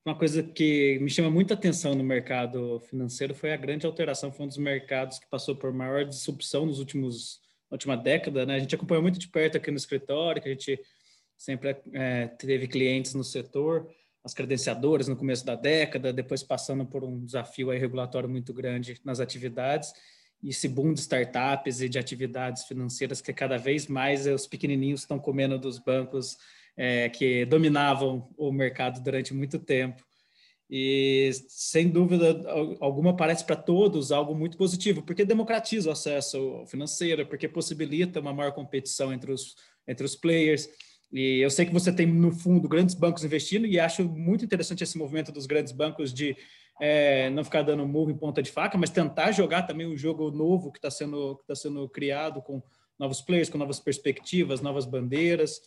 Uma coisa que me chama muita atenção no mercado financeiro foi a grande alteração, foi um dos mercados que passou por maior disrupção nos últimos, na última década, né? A gente acompanhou muito de perto aqui no escritório, que a gente sempre é, teve clientes no setor, as credenciadoras no começo da década, depois passando por um desafio aí regulatório muito grande nas atividades, e esse boom de startups e de atividades financeiras que cada vez mais os pequenininhos estão comendo dos bancos é, que dominavam o mercado durante muito tempo. E, sem dúvida alguma, parece para todos algo muito positivo, porque democratiza o acesso ao financeiro, porque possibilita uma maior competição entre os, entre os players. E eu sei que você tem, no fundo, grandes bancos investindo e acho muito interessante esse movimento dos grandes bancos de é, não ficar dando murro em ponta de faca, mas tentar jogar também um jogo novo que está sendo, que tá sendo criado com novos players, com novas perspectivas, novas bandeiras.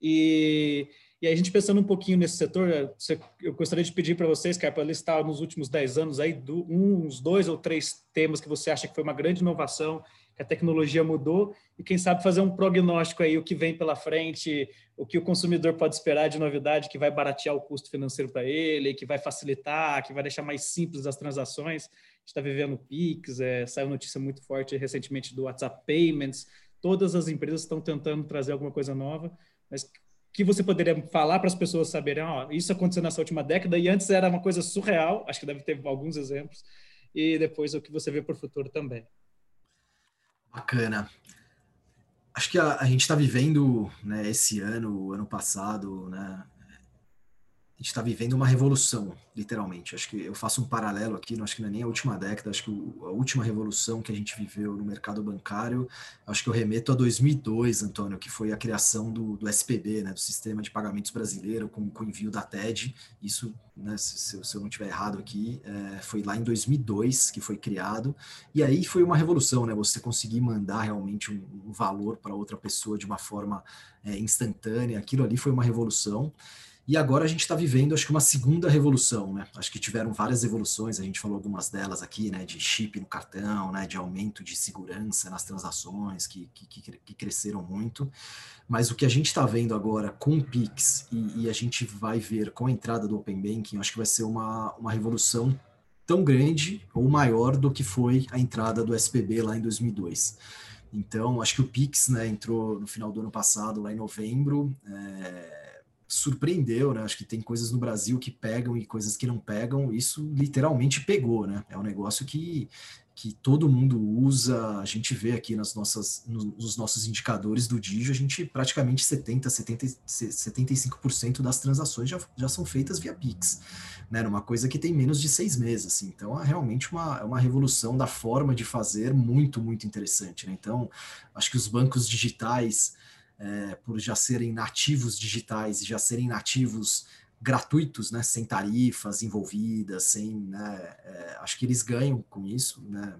E, e aí a gente pensando um pouquinho nesse setor, eu gostaria de pedir para vocês, cara, para listar nos últimos dez anos aí do, uns dois ou três temas que você acha que foi uma grande inovação, que a tecnologia mudou, e quem sabe fazer um prognóstico aí, o que vem pela frente, o que o consumidor pode esperar de novidade, que vai baratear o custo financeiro para ele, que vai facilitar, que vai deixar mais simples as transações. A gente está vivendo o PIX, é, saiu notícia muito forte recentemente do WhatsApp Payments, todas as empresas estão tentando trazer alguma coisa nova, mas o que você poderia falar para as pessoas saberem, ó, isso aconteceu nessa última década e antes era uma coisa surreal, acho que deve ter alguns exemplos, e depois o que você vê para o futuro também. Bacana. Acho que a, a gente está vivendo, né, esse ano, ano passado, né, a gente está vivendo uma revolução, literalmente. Acho que eu faço um paralelo aqui, não acho que não é nem a última década, acho que o, a última revolução que a gente viveu no mercado bancário, acho que eu remeto a dois mil e dois, Antônio, que foi a criação do, do S P B, né, do Sistema de Pagamentos Brasileiro, com, com o envio da T E D. Isso, né, se, se eu não estiver errado aqui, é, foi lá em dois mil e dois que foi criado, e aí foi uma revolução, né, você conseguir mandar realmente um, um valor para outra pessoa de uma forma é, instantânea, aquilo ali foi uma revolução. E agora a gente está vivendo, acho que uma segunda revolução, né? Acho que tiveram várias evoluções, a gente falou algumas delas aqui, né? De chip no cartão, né? De aumento de segurança nas transações, que, que, que cresceram muito. Mas o que a gente está vendo agora com o PIX e, e a gente vai ver com a entrada do Open Banking, acho que vai ser uma, uma revolução tão grande ou maior do que foi a entrada do S P B lá em dois mil e dois. Então, acho que o PIX, né, entrou no final do ano passado, lá em novembro, é... surpreendeu, né? Acho que tem coisas no Brasil que pegam e coisas que não pegam, isso literalmente pegou, né? É um negócio que, que todo mundo usa, a gente vê aqui nas nossas, nos nossos indicadores do Digio, a gente praticamente setenta, setenta, setenta e cinco por cento das transações já, já são feitas via Pix, né? Uma coisa que tem menos de seis meses, assim. Então é realmente uma, uma revolução da forma de fazer muito, muito interessante, né? Então, acho que os bancos digitais, é, por já serem nativos digitais, já serem nativos gratuitos, né, sem tarifas envolvidas, sem, né, é, acho que eles ganham com isso, né?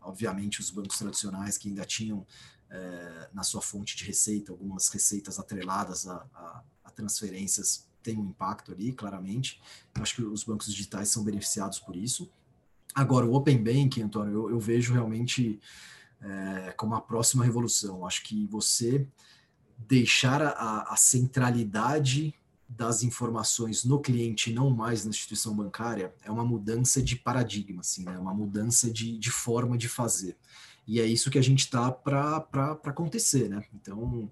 Obviamente os bancos tradicionais que ainda tinham é, na sua fonte de receita, algumas receitas atreladas a, a, a transferências, tem um impacto ali, claramente. Eu acho que os bancos digitais são beneficiados por isso. Agora, o Open Banking, Antônio, eu, eu vejo realmente é, como a próxima revolução. Acho que você deixar a, a centralidade das informações no cliente, não mais na instituição bancária, é uma mudança de paradigma, assim, né? Uma mudança de, de forma de fazer. E é isso que a gente está para acontecer, né? Então,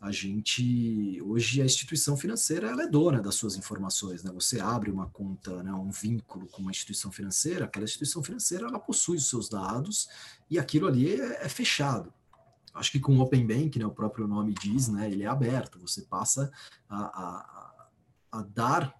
a gente, hoje, a instituição financeira, ela é dona das suas informações, né? Você abre uma conta, né, um vínculo com uma instituição financeira, aquela instituição financeira, ela possui os seus dados e aquilo ali é, é fechado. Acho que com o Open Bank, né, o próprio nome diz, né, ele é aberto, você passa a, a a dar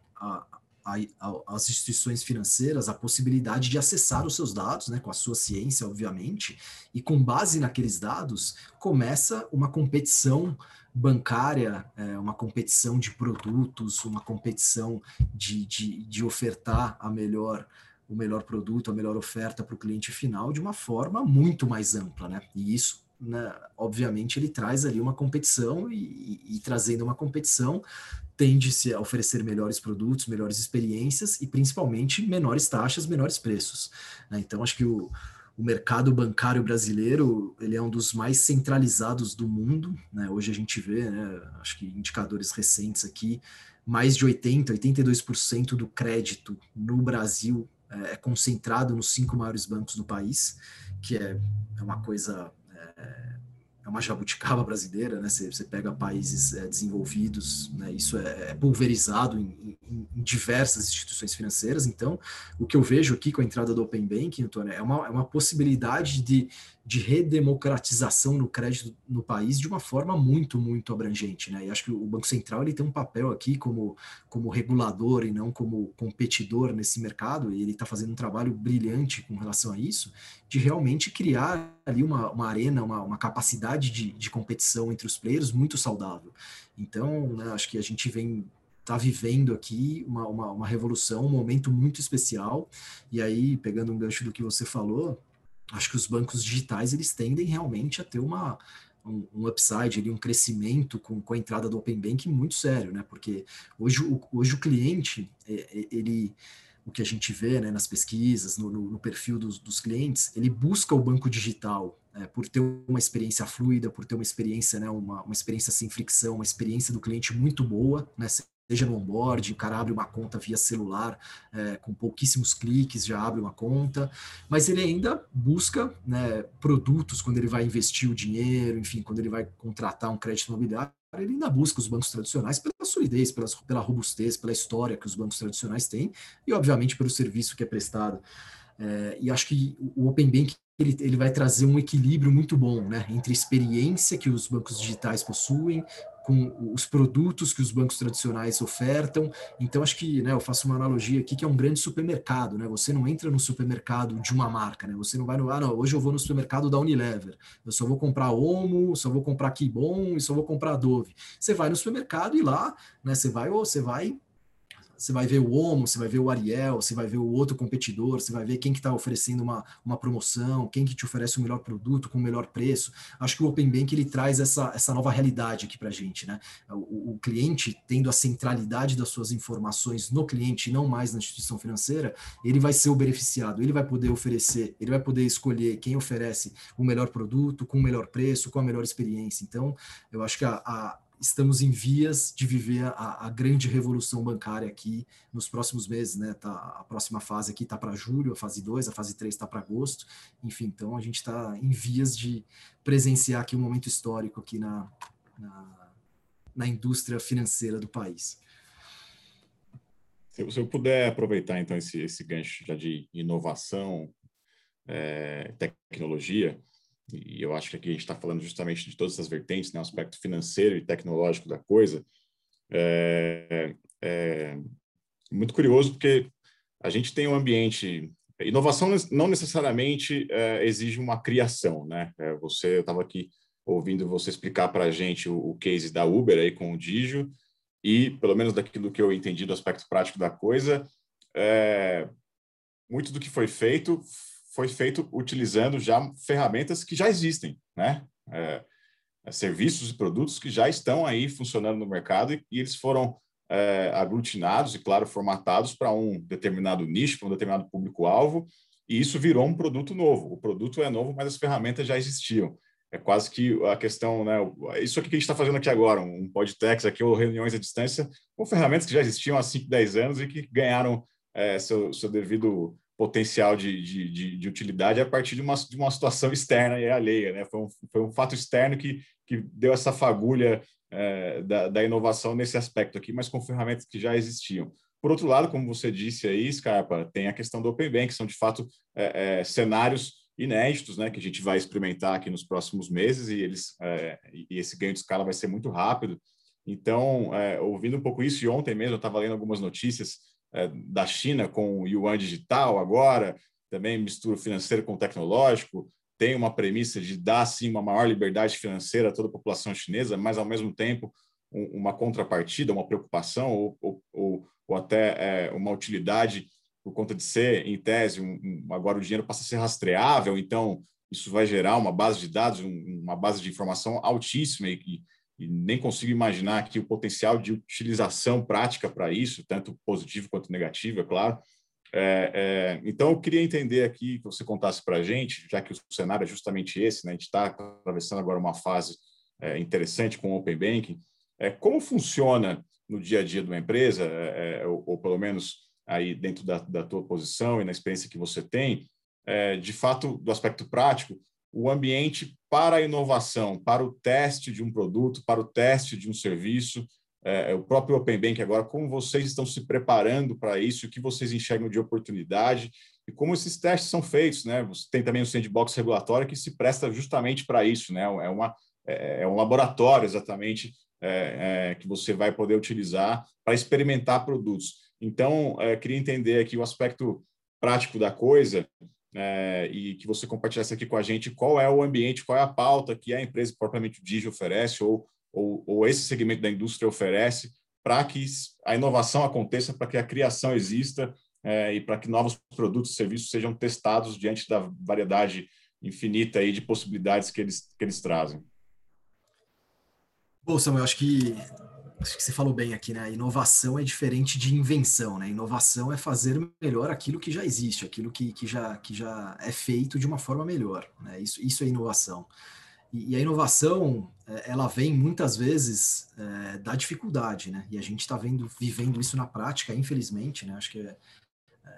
às instituições financeiras a possibilidade de acessar os seus dados, né, com a sua ciência, obviamente, e com base naqueles dados começa uma competição bancária, é, uma competição de produtos, uma competição de, de, de ofertar a melhor, o melhor produto, a melhor oferta para o cliente final de uma forma muito mais ampla, né? E isso, né, obviamente, ele traz ali uma competição e, e, e trazendo uma competição, tende-se a oferecer melhores produtos, melhores experiências e, principalmente, menores taxas, menores preços, né? Então, acho que o, o mercado bancário brasileiro, ele é um dos mais centralizados do mundo, né? Hoje a gente vê, né, acho que indicadores recentes aqui, mais de oitenta, oitenta e dois por cento do crédito no Brasil é, é concentrado nos cinco maiores bancos do país, que é, é uma coisa... É, é uma jabuticaba brasileira, né? Você, você pega países é, desenvolvidos, né? Isso é, é pulverizado em, em, em diversas instituições financeiras. Então, o que eu vejo aqui com a entrada do Open Banking, Antônio, é uma, é uma possibilidade de, de redemocratização no crédito no país de uma forma muito, muito abrangente, né? E acho que o Banco Central ele tem um papel aqui como, como regulador e não como competidor nesse mercado, e ele está fazendo um trabalho brilhante com relação a isso, de realmente criar ali uma, uma arena, uma, uma capacidade de, de competição entre os players muito saudável. Então, né, acho que a gente vem tá vivendo aqui uma, uma, uma revolução, um momento muito especial. E aí, pegando um gancho do que você falou, acho que os bancos digitais eles tendem realmente a ter uma, um, um upside, ali, um crescimento com, com a entrada do Open Banking muito sério, né? Porque hoje o, hoje o cliente, ele... o que a gente vê, né, nas pesquisas, no, no, no perfil dos, dos clientes, ele busca o banco digital, né, por ter uma experiência fluida, por ter uma experiência, né, uma, uma experiência sem fricção, uma experiência do cliente muito boa, né, seja no onboarding, o cara abre uma conta via celular, é, com pouquíssimos cliques, já abre uma conta, mas ele ainda busca, né, produtos quando ele vai investir o dinheiro, enfim, quando ele vai contratar um crédito imobiliário, ele ainda busca os bancos tradicionais pela solidez, pela, pela robustez, pela história que os bancos tradicionais têm e, obviamente, pelo serviço que é prestado. É, e acho que o Open Banking ele, ele vai trazer um equilíbrio muito bom, né, entre a experiência que os bancos digitais possuem, com os produtos que os bancos tradicionais ofertam. Então, acho que, né, eu faço uma analogia aqui que é um grande supermercado, né? Você não entra no supermercado de uma marca, né? Você não vai no, ah, não, hoje eu vou no supermercado da Unilever, eu só vou comprar Omo, só vou comprar Kibon e só vou comprar Dove. Você vai no supermercado e lá, né, você vai, ou você vai Você vai ver o Omo, você vai ver o Ariel, você vai ver o outro competidor, você vai ver quem que está oferecendo uma, uma promoção, quem que te oferece o melhor produto com o melhor preço. Acho que o Open Banking ele traz essa, essa nova realidade aqui para a gente, né? O, o cliente, tendo a centralidade das suas informações no cliente, não mais na instituição financeira, ele vai ser o beneficiado, ele vai poder oferecer, ele vai poder escolher quem oferece o melhor produto, com o melhor preço, com a melhor experiência. Então, eu acho que a, a estamos em vias de viver a, a grande revolução bancária aqui nos próximos meses, né? Tá, a próxima fase aqui está para julho, a fase dois, a fase três está para agosto. Enfim, então a gente está em vias de presenciar aqui um momento histórico aqui na, na, na indústria financeira do país. Se, se eu puder aproveitar, então, esse, esse gancho já de inovação, é, tecnologia, e eu acho que aqui a gente está falando justamente de todas essas vertentes, né, o aspecto financeiro e tecnológico da coisa, é, é muito curioso porque a gente tem um ambiente... Inovação não necessariamente é, exige uma criação, né? É, você, eu estava aqui ouvindo você explicar para a gente o, o case da Uber aí com o Digio, e, pelo menos daquilo que eu entendi do aspecto prático da coisa, é, muito do que foi feito foi feito utilizando já ferramentas que já existem, né? É, serviços e produtos que já estão aí funcionando no mercado e, e eles foram é, aglutinados e, claro, formatados para um determinado nicho, para um determinado público-alvo, e isso virou um produto novo. O produto é novo, mas as ferramentas já existiam. É quase que a questão, né? Isso aqui que a gente está fazendo aqui agora, um podcast aqui ou reuniões à distância, com ferramentas que já existiam há cinco, dez anos e que ganharam é, seu, seu devido potencial de, de, de, de utilidade a partir de uma, de uma situação externa e alheia, né? Foi um, foi um fato externo que, que deu essa fagulha é, da, da inovação nesse aspecto aqui, mas com ferramentas que já existiam. Por outro lado, como você disse aí, Scarpa, tem a questão do Open Banking, que são de fato é, é, cenários inéditos, né, que a gente vai experimentar aqui nos próximos meses, e eles é, e esse ganho de escala vai ser muito rápido. Então, é, ouvindo um pouco isso, e ontem mesmo eu estava lendo algumas notícias é, da China com o Yuan digital agora, também mistura financeiro com tecnológico, tem uma premissa de dar, sim, uma maior liberdade financeira a toda a população chinesa, mas, ao mesmo tempo, um, uma contrapartida, uma preocupação ou, ou, ou, ou até é, uma utilidade por conta de ser, em tese, um, um, agora o dinheiro passa a ser rastreável, então isso vai gerar uma base de dados, um, uma base de informação altíssima e, e, e nem consigo imaginar aqui o potencial de utilização prática para isso, tanto positivo quanto negativo, é claro. É, é, então, eu queria entender aqui, que você contasse para a gente, já que o cenário é justamente esse, né, a gente está atravessando agora uma fase é, interessante com o Open Banking, é, como funciona no dia a dia de uma empresa, é, ou, ou pelo menos... aí dentro da, da tua posição e na experiência que você tem, é, de fato, do aspecto prático, o ambiente para a inovação, para o teste de um produto, para o teste de um serviço, é, o próprio Open Banking agora, como vocês estão se preparando para isso, o que vocês enxergam de oportunidade e como esses testes são feitos, né? Você tem também o sandbox regulatório que se presta justamente para isso, né? É, uma, é, é um laboratório exatamente é, é, que você vai poder utilizar para experimentar produtos. Então, eh, queria entender aqui o aspecto prático da coisa eh, e que você compartilhasse aqui com a gente qual é o ambiente, qual é a pauta que a empresa propriamente o Digio oferece ou, ou, ou esse segmento da indústria oferece para que a inovação aconteça, para que a criação exista eh, e para que novos produtos e serviços sejam testados diante da variedade infinita aí de possibilidades que eles, que eles trazem. Bom, Samuel, acho que... Acho que você falou bem aqui, né? Inovação é diferente de invenção, né? Inovação é fazer melhor aquilo que já existe, aquilo que, que, já, que já é feito de uma forma melhor, né? Isso, isso é inovação. E, e a inovação, ela vem muitas vezes é, da dificuldade, né? E a gente está vendo, vivendo isso na prática, infelizmente, né? Acho que é, é,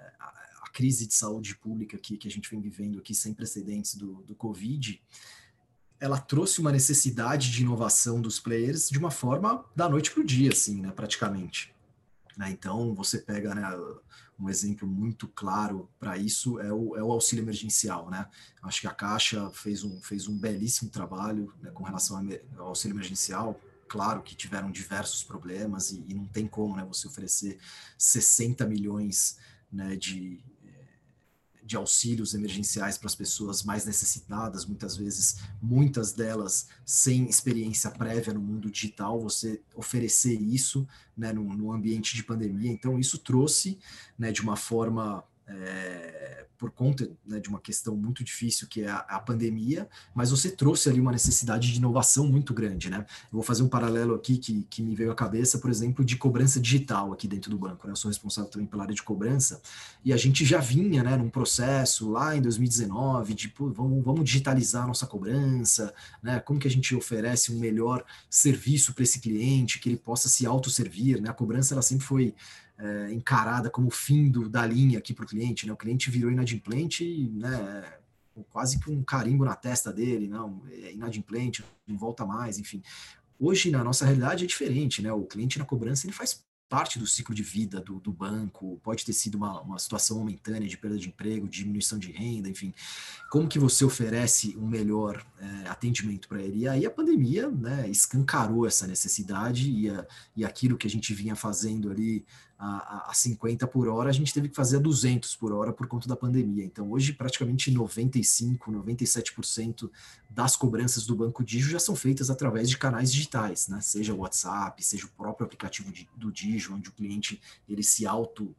a crise de saúde pública que, que a gente vem vivendo aqui sem precedentes do, do Covid, ela trouxe uma necessidade de inovação dos players de uma forma da noite para o dia, assim, né, praticamente. Né, então, você pega, né, um exemplo muito claro para isso é o, é o auxílio emergencial. Né? Acho que a Caixa fez um, fez um belíssimo trabalho, né, com relação ao auxílio emergencial. Claro que tiveram diversos problemas e, e não tem como, né, você oferecer sessenta milhões, né, de... de auxílios emergenciais para as pessoas mais necessitadas, muitas vezes, muitas delas sem experiência prévia no mundo digital, você oferecer isso, né, no, no ambiente de pandemia. Então, isso trouxe, né, de uma forma, é, por conta, né, de uma questão muito difícil que é a, a pandemia, mas você trouxe ali uma necessidade de inovação muito grande, né? Eu vou fazer um paralelo aqui que, que me veio à cabeça, por exemplo, de cobrança digital aqui dentro do banco, né? Eu sou responsável também pela área de cobrança e a gente já vinha, né, num processo lá em dois mil e dezenove de pô, vamos, vamos digitalizar a nossa cobrança, né? Como que a gente oferece um melhor serviço para esse cliente, que ele possa se autosservir, né? A cobrança, ela sempre foi É, encarada como o fim do, da linha aqui para o cliente, né? O cliente virou inadimplente, né? Quase que um carimbo na testa dele, não, é inadimplente, não volta mais, enfim. Hoje, na nossa realidade, é diferente, né? O cliente na cobrança, ele faz parte do ciclo de vida do, do banco, pode ter sido uma, uma situação momentânea de perda de emprego, de diminuição de renda, enfim, como que você oferece um melhor é, atendimento para ele? E aí a pandemia, né, escancarou essa necessidade e, a, e aquilo que a gente vinha fazendo ali a, a cinquenta por hora, a gente teve que fazer a duzentos por hora por conta da pandemia. Então hoje praticamente noventa e cinco, noventa e sete por cento das cobranças do Banco Digio já são feitas através de canais digitais, né? Seja o WhatsApp, seja o próprio aplicativo de, do Digio, onde o cliente ele se auto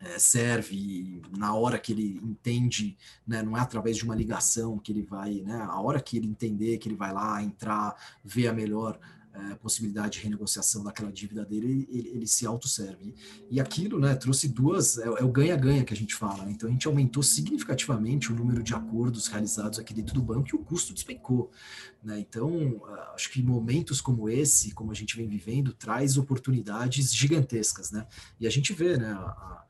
é, serve na hora que ele entende, né? Não é através de uma ligação que ele vai, né? A hora que ele entender que ele vai lá entrar, ver a melhor É, possibilidade de renegociação daquela dívida dele, ele, ele se autosserve. E aquilo, né, trouxe duas, é, é o ganha-ganha que a gente fala, né? Então a gente aumentou significativamente o número de acordos realizados aqui dentro do banco e o custo despencou, né? Então, acho que momentos como esse, como a gente vem vivendo, traz oportunidades gigantescas, né? E a gente vê, né, a, a,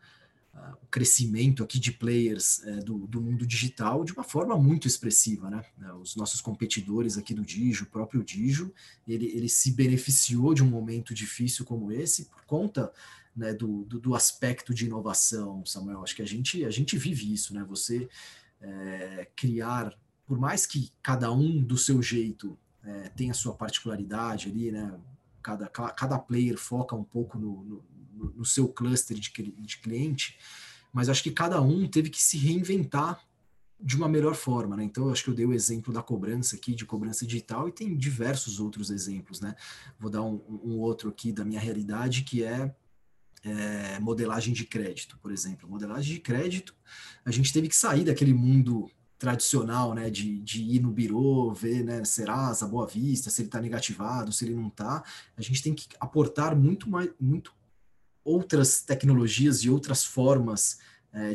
o crescimento aqui de players é, do, do mundo digital de uma forma muito expressiva, né? Os nossos competidores aqui do Digio, o próprio Digio, ele, ele se beneficiou de um momento difícil como esse por conta, né, do, do, do aspecto de inovação, Samuel. Acho que a gente, a gente vive isso, né? Você é, criar, por mais que cada um do seu jeito é, tenha a sua particularidade ali, né? Cada, cada player foca um pouco no, no, no seu cluster de, de cliente, mas acho que cada um teve que se reinventar de uma melhor forma, né? Então, eu acho que eu dei o exemplo da cobrança aqui, de cobrança digital, e tem diversos outros exemplos, né? Vou dar um, um outro aqui da minha realidade, que é, é modelagem de crédito, por exemplo. Modelagem de crédito, a gente teve que sair daquele mundo tradicional, né, de, de ir no birô, ver, né, Serasa, Boa Vista, se ele está negativado, se ele não está. A gente tem que aportar muito mais, muito outras tecnologias e outras formas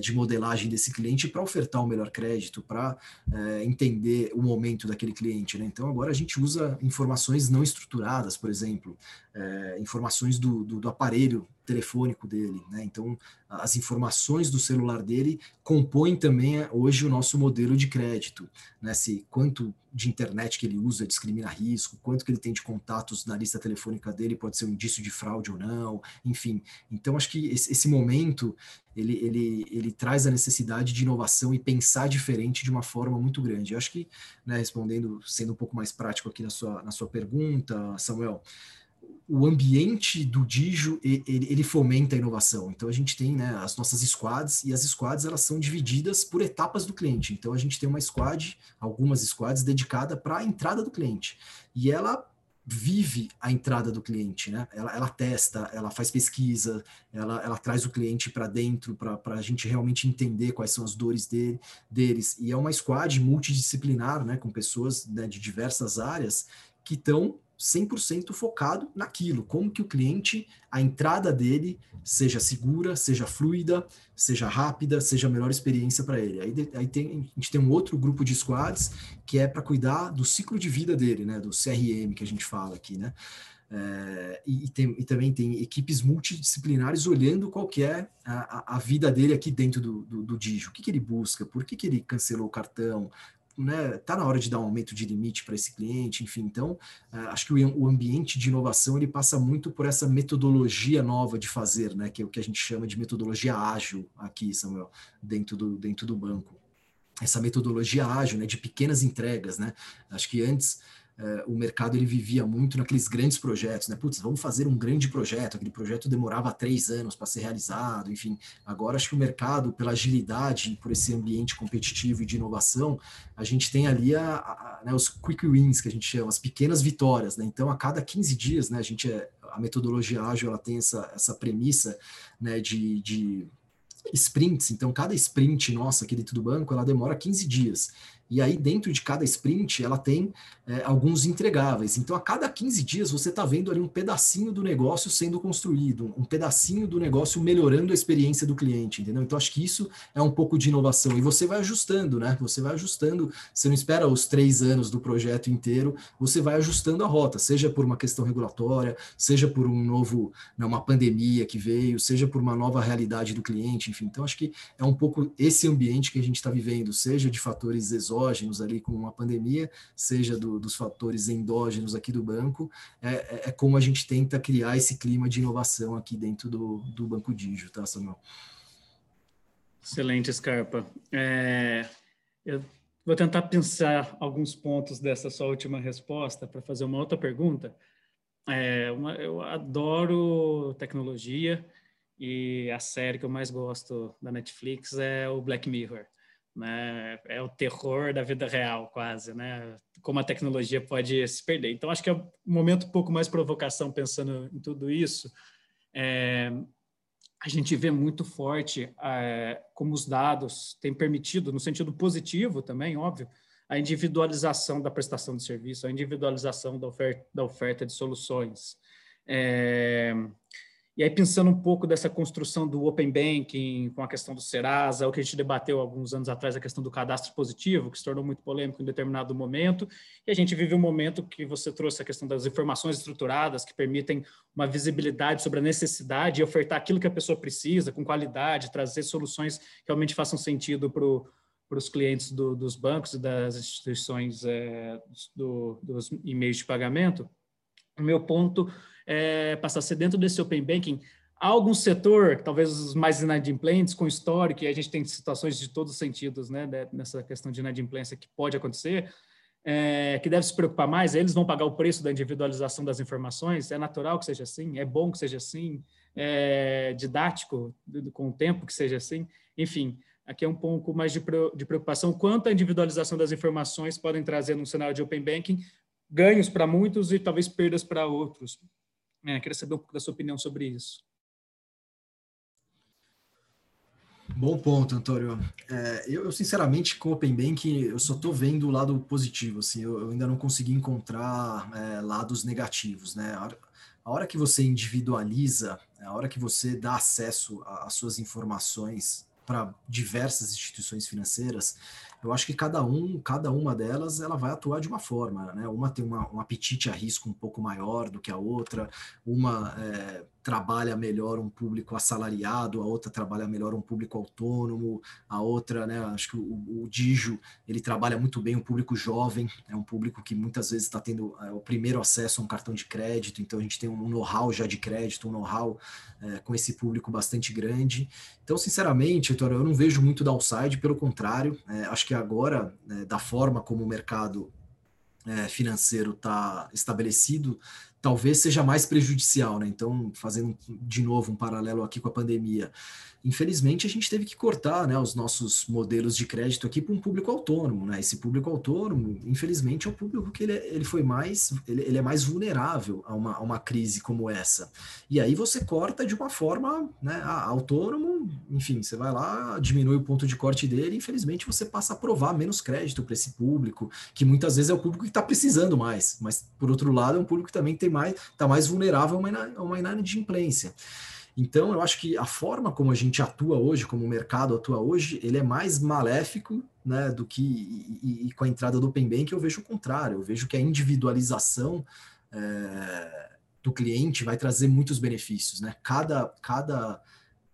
de modelagem desse cliente para ofertar o melhor crédito, para é, entender o momento daquele cliente, né? Então, agora a gente usa informações não estruturadas, por exemplo, é, informações do, do, do aparelho telefônico dele, né? Então, as informações do celular dele compõem também hoje o nosso modelo de crédito, né? Se quanto de internet que ele usa discrimina risco, quanto que ele tem de contatos na lista telefônica dele pode ser um indício de fraude ou não, enfim. Então, acho que esse, esse momento Ele, ele, ele traz a necessidade de inovação e pensar diferente de uma forma muito grande. Eu acho que, né, respondendo, sendo um pouco mais prático aqui na sua, na sua pergunta, Samuel, o ambiente do Digio, ele, ele fomenta a inovação. Então, a gente tem, né, as nossas squads, e as squads elas são divididas por etapas do cliente. Então, a gente tem uma squad, algumas squads dedicadas para a entrada do cliente. E ela vive a entrada do cliente, né? Ela, ela testa, ela faz pesquisa, ela, ela traz o cliente para dentro para a gente realmente entender quais são as dores dele, deles. E é uma squad multidisciplinar, né? Com pessoas, né, de diversas áreas que estão cem por cento focado naquilo, como que o cliente, a entrada dele seja segura, seja fluida, seja rápida, seja a melhor experiência para ele. Aí, aí tem, a gente tem um outro grupo de squads que é para cuidar do ciclo de vida dele, né, do C R M que a gente fala aqui, né? É, e, tem, e também tem equipes multidisciplinares olhando qual que é a, a vida dele aqui dentro do, do, do Digio, o que, que ele busca, por que, que ele cancelou o cartão, né, tá na hora de dar um aumento de limite para esse cliente, enfim. Então, acho que o ambiente de inovação, ele passa muito por essa metodologia nova de fazer, né, que é o que a gente chama de metodologia ágil aqui, Samuel, dentro do, dentro do banco. Essa metodologia ágil, né, de pequenas entregas, né? Acho que antes eh, o mercado ele vivia muito naqueles grandes projetos, né? Putz, vamos fazer um grande projeto, aquele projeto demorava três anos para ser realizado, enfim. Agora acho que o mercado, pela agilidade e por esse ambiente competitivo e de inovação, a gente tem ali a, a, né, os quick wins, que a gente chama, as pequenas vitórias, né? Então, a cada quinze dias, né, a, gente é, a metodologia ágil ela tem essa, essa premissa, né, de... de sprints. Então, cada sprint nossa aqui dentro do banco, ela demora quinze dias. E aí, dentro de cada sprint, ela tem é, alguns entregáveis. Então, a cada quinze dias, você está vendo ali um pedacinho do negócio sendo construído, um pedacinho do negócio melhorando a experiência do cliente, entendeu? Então, acho que isso é um pouco de inovação. E você vai ajustando, né? Você vai ajustando, você não espera os três anos do projeto inteiro, você vai ajustando a rota, seja por uma questão regulatória, seja por um novo, né, uma pandemia que veio, seja por uma nova realidade do cliente, enfim. Então, acho que é um pouco esse ambiente que a gente está vivendo, seja de fatores exóticos, exógenos ali com a pandemia, seja do, dos fatores endógenos aqui do banco, é, é como a gente tenta criar esse clima de inovação aqui dentro do, do Banco Digio, tá, Samuel? Excelente, Scarpa. É, eu vou tentar pensar alguns pontos dessa sua última resposta para fazer uma outra pergunta. É, uma, eu adoro tecnologia e a série que eu mais gosto da Netflix é o Black Mirror, né? É o terror da vida real, quase, né? Como a tecnologia pode se perder. Então, acho que é um momento um pouco mais provocação pensando em tudo isso. É, a gente vê muito forte é, como os dados têm permitido, no sentido positivo também, óbvio, a individualização da prestação de serviço, a individualização da oferta, da oferta de soluções. É, e aí, pensando um pouco dessa construção do Open Banking, com a questão do Serasa, o que a gente debateu alguns anos atrás, a questão do cadastro positivo, que se tornou muito polêmico em determinado momento, e a gente vive um momento que você trouxe a questão das informações estruturadas, que permitem uma visibilidade sobre a necessidade de ofertar aquilo que a pessoa precisa, com qualidade, trazer soluções que realmente façam sentido para o para os clientes do, dos bancos e das instituições é, do, dos e-mails de pagamento. O meu ponto é passar a ser dentro desse Open Banking, há algum setor, talvez os mais inadimplentes, com histórico, e a gente tem situações de todos os sentidos, né, nessa questão de inadimplência que pode acontecer, é, que deve se preocupar mais, eles vão pagar o preço da individualização das informações, é natural que seja assim, é bom que seja assim, é didático com o tempo que seja assim, enfim... Aqui é um pouco mais de preocupação quanto à individualização das informações podem trazer num cenário de Open Banking, ganhos para muitos e talvez perdas para outros. É, queria saber um pouco da sua opinião sobre isso. Bom ponto, Antônio. É, eu, eu, sinceramente, com o Open Banking, eu só estou vendo o lado positivo. Assim, eu, eu ainda não consegui encontrar é, lados negativos, né? A hora que você individualiza, a hora que você dá acesso às suas informações para diversas instituições financeiras, eu acho que cada um, cada uma delas, ela vai atuar de uma forma, né? Uma tem uma, um apetite a risco um pouco maior do que a outra, uma é, trabalha melhor um público assalariado, a outra trabalha melhor um público autônomo, a outra, né? Acho que o, o Digio, ele trabalha muito bem um público jovem, é um público que muitas vezes está tendo é, o primeiro acesso a um cartão de crédito, então a gente tem um know-how já de crédito, um know-how é, com esse público bastante grande. Então, sinceramente, eu não vejo muito downside, pelo contrário, é, acho que agora, é, da forma como o mercado é, financeiro está estabelecido, talvez seja mais prejudicial, né? Então, fazendo de novo um paralelo aqui com a pandemia, infelizmente a gente teve que cortar, né, os nossos modelos de crédito aqui para um público autônomo, né? Esse público autônomo, infelizmente, é um público que ele, ele foi mais, ele, ele é mais vulnerável a uma, a uma crise como essa. E aí você corta de uma forma, né, autônomo, enfim, você vai lá, diminui o ponto de corte dele, infelizmente você passa a aprovar menos crédito para esse público, que muitas vezes é o público que está precisando mais, mas por outro lado é um público que também tem mais, está mais vulnerável a uma inadimplência. Então, eu acho que a forma como a gente atua hoje, como o mercado atua hoje, ele é mais maléfico, né, do que... E, e com a entrada do Open Banking eu vejo o contrário, eu vejo que a individualização é, do cliente vai trazer muitos benefícios, né? Cada... cada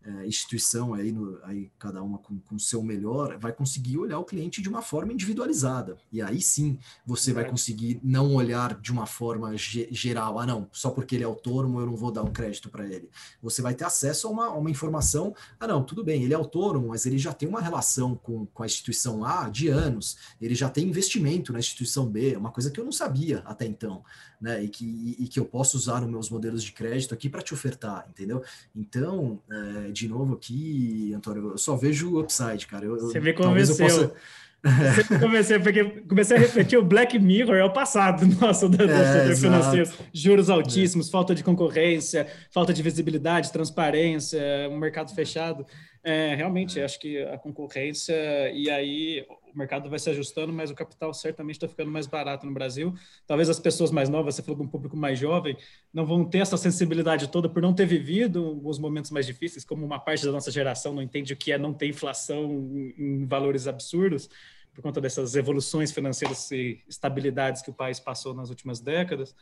É, instituição, aí, no, aí cada uma com o seu melhor, vai conseguir olhar o cliente de uma forma individualizada. E aí sim, você vai conseguir não olhar de uma forma ge- geral, ah não, só porque ele é autônomo eu não vou dar um crédito para ele. Você vai ter acesso a uma, a uma informação, ah não, tudo bem, ele é autônomo, mas ele já tem uma relação com, com a instituição A de anos, ele já tem investimento na instituição B, uma coisa que eu não sabia até então, né? E que, e, e que eu posso usar os meus modelos de crédito aqui para te ofertar, entendeu? Então, é, de novo aqui, Antônio, eu só vejo o upside, cara. Eu, Você me convenceu. Possa... Você me convenceu, porque comecei a refletir, o Black Mirror é o passado nosso do setor é, financeiro. Juros altíssimos, é. falta de concorrência, falta de visibilidade, transparência, um mercado fechado. É, realmente, é. acho que a concorrência, e aí o mercado vai se ajustando, mas o capital certamente está ficando mais barato no Brasil. Talvez as pessoas mais novas, você falou de um público mais jovem, não vão ter essa sensibilidade toda por não ter vivido os momentos mais difíceis, como uma parte da nossa geração não entende o que é não ter inflação em valores absurdos, por conta dessas evoluções financeiras e estabilidades que o país passou nas últimas décadas.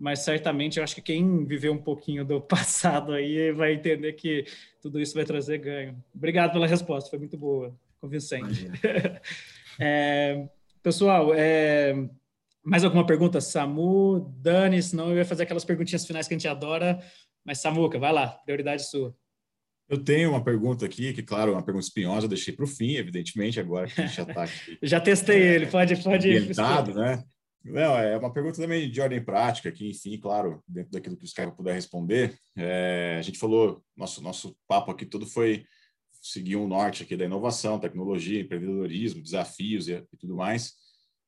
Mas certamente eu acho que quem viveu um pouquinho do passado aí vai entender que tudo isso vai trazer ganho. Obrigado pela resposta, foi muito boa, convincente. É, Pessoal, é... mais alguma pergunta? Samu, Dani, senão eu ia fazer aquelas perguntinhas finais que a gente adora, mas Samuca, vai lá, prioridade sua. Eu tenho uma pergunta aqui, que claro, uma pergunta espinhosa, eu deixei para o fim, evidentemente, agora que a gente já está aqui. Já testei é, ele, pode, pode ir. Né? Não, é uma pergunta também de ordem prática, que enfim, claro, dentro daquilo que o Scarpa puder responder. É, a gente falou, nosso, nosso papo aqui todo foi seguir um norte aqui da inovação, tecnologia, empreendedorismo, desafios e, e tudo mais.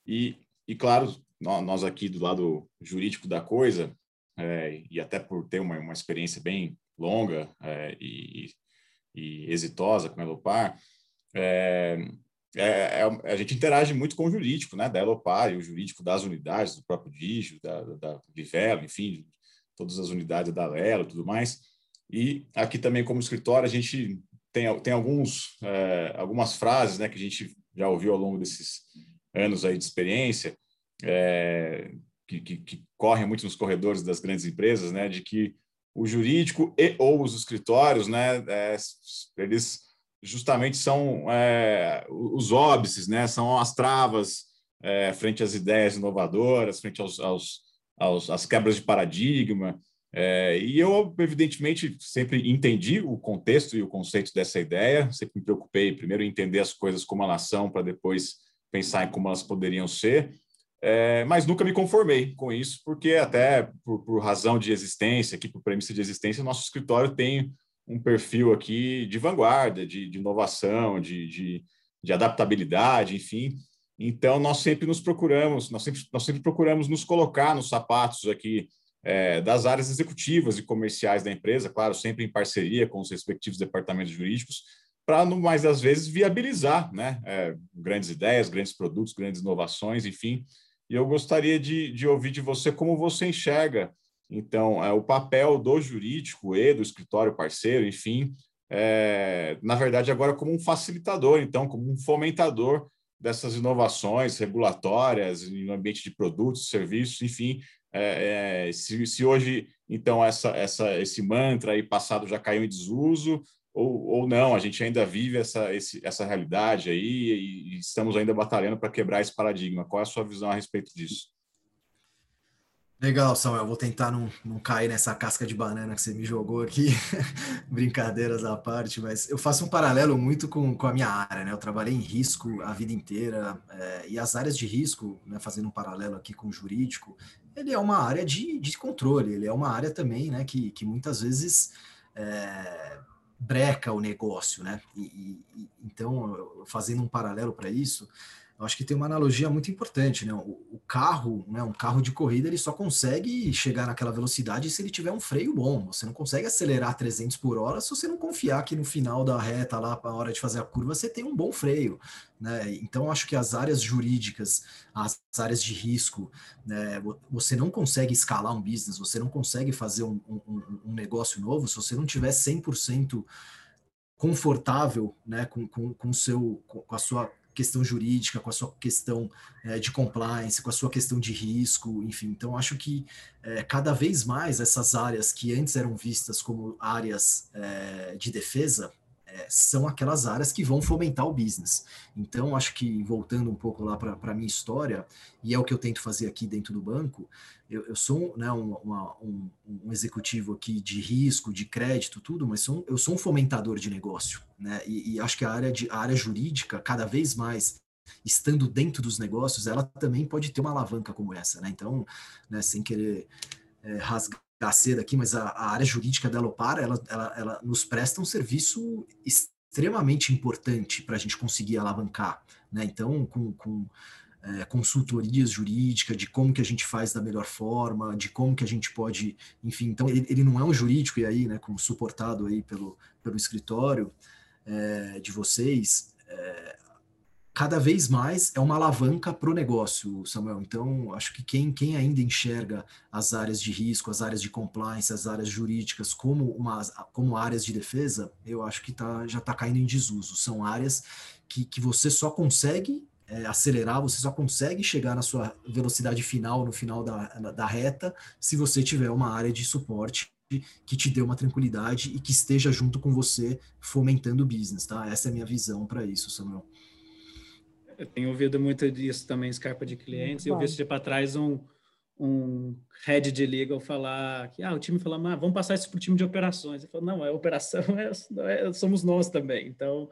E, e claro, nós aqui do lado jurídico da coisa, é, e até por ter uma, uma experiência bem longa é, e, e exitosa com a Elopar, é, é, é, a gente interage muito com o jurídico, né, da Elopar e o jurídico das unidades, do próprio Digio, da, da Livelo, enfim, todas as unidades da Alelo e tudo mais. E aqui também como escritório a gente tem, tem alguns, é, algumas frases, né, que a gente já ouviu ao longo desses anos aí de experiência, é, que, que, que correm muito nos corredores das grandes empresas, né, de que o jurídico e ou os escritórios, né, é, eles justamente são é, os óbices, né, são as travas é, frente às ideias inovadoras, frente aos, aos, aos às quebras de paradigma. É, e eu, evidentemente, sempre entendi o contexto e o conceito dessa ideia, sempre me preocupei primeiro em entender as coisas como elas são, para depois pensar em como elas poderiam ser. É, mas nunca me conformei com isso, porque até por, por razão de existência, aqui por premissa de existência, nosso escritório tem um perfil aqui de vanguarda, de, de inovação, de, de, de adaptabilidade, enfim. Então, nós sempre nos procuramos, nós sempre, nós sempre procuramos nos colocar nos sapatos aqui é, das áreas executivas e comerciais da empresa, claro, sempre em parceria com os respectivos departamentos jurídicos, para, no mais das vezes, viabilizar, né, é, grandes ideias, grandes produtos, grandes inovações, enfim. E eu gostaria de, de ouvir de você como você enxerga, então, é, o papel do jurídico e do escritório parceiro, enfim, é, na verdade, agora como um facilitador, então, como um fomentador dessas inovações regulatórias no ambiente de produtos, serviços, enfim. É, é, se, se hoje, então, essa, essa, esse mantra aí passado já caiu em desuso, ou, ou não, a gente ainda vive essa, esse, essa realidade aí e, e estamos ainda batalhando para quebrar esse paradigma. Qual é a sua visão a respeito disso? Legal, Samuel. Vou tentar não, não cair nessa casca de banana que você me jogou aqui. Brincadeiras à parte, mas eu faço um paralelo muito com, com a minha área, né? Eu trabalhei em risco a vida inteira é, e as áreas de risco, né, fazendo um paralelo aqui com o jurídico, ele é uma área de, de controle, ele é uma área também, né, que, que muitas vezes... É, breca o negócio, né? E, e, então, fazendo um paralelo para isso, eu acho que tem uma analogia muito importante, né? O, o carro, né? Um carro de corrida, ele só consegue chegar naquela velocidade se ele tiver um freio bom. Você não consegue acelerar trezentos por hora se você não confiar que no final da reta, lá para a hora de fazer a curva, você tem um bom freio, né? Então, acho que as áreas jurídicas, as áreas de risco, né? Você não consegue escalar um business, você não consegue fazer um, um, um negócio novo se você não tiver cem por cento confortável, né? com, com, com, seu, com a sua... questão jurídica, com a sua questão é, de compliance, com a sua questão de risco, enfim. Então, acho que é, cada vez mais essas áreas que antes eram vistas como áreas é, de defesa, é, são aquelas áreas que vão fomentar o business. Então, acho que, voltando um pouco lá para a minha história, e é o que eu tento fazer aqui dentro do banco, eu, eu sou, né, um, uma, um, um executivo aqui de risco, de crédito, tudo, mas sou, eu sou um fomentador de negócio, né? E, e acho que a área, de, a área jurídica, cada vez mais, estando dentro dos negócios, ela também pode ter uma alavanca como essa, né? Então, né, sem querer é, rasgar cedo aqui, mas a, a área jurídica da Elopar, ela, ela, ela nos presta um serviço extremamente importante para a gente conseguir alavancar, né? Então, com, com é, consultorias jurídicas, de como que a gente faz da melhor forma, de como que a gente pode, enfim, então ele, ele não é um jurídico, e aí, né, com, suportado aí pelo, pelo escritório é, de vocês, é, cada vez mais é uma alavanca para o negócio, Samuel. Então, acho que quem, quem ainda enxerga as áreas de risco, as áreas de compliance, as áreas jurídicas como, uma, como áreas de defesa, eu acho que tá, já está caindo em desuso. São áreas que, que você só consegue é, acelerar, você só consegue chegar na sua velocidade final, no final da, da reta, se você tiver uma área de suporte que te dê uma tranquilidade e que esteja junto com você fomentando o business, tá? Essa é a minha visão para isso, Samuel. Eu tenho ouvido muito disso também, Scarpa, de clientes. Muito eu bom. vi esse dia para trás um, um head de legal falar que ah, o time fala, ah, vamos passar isso para o time de operações. Ele falou, não, a operação é, é, somos nós também. Então,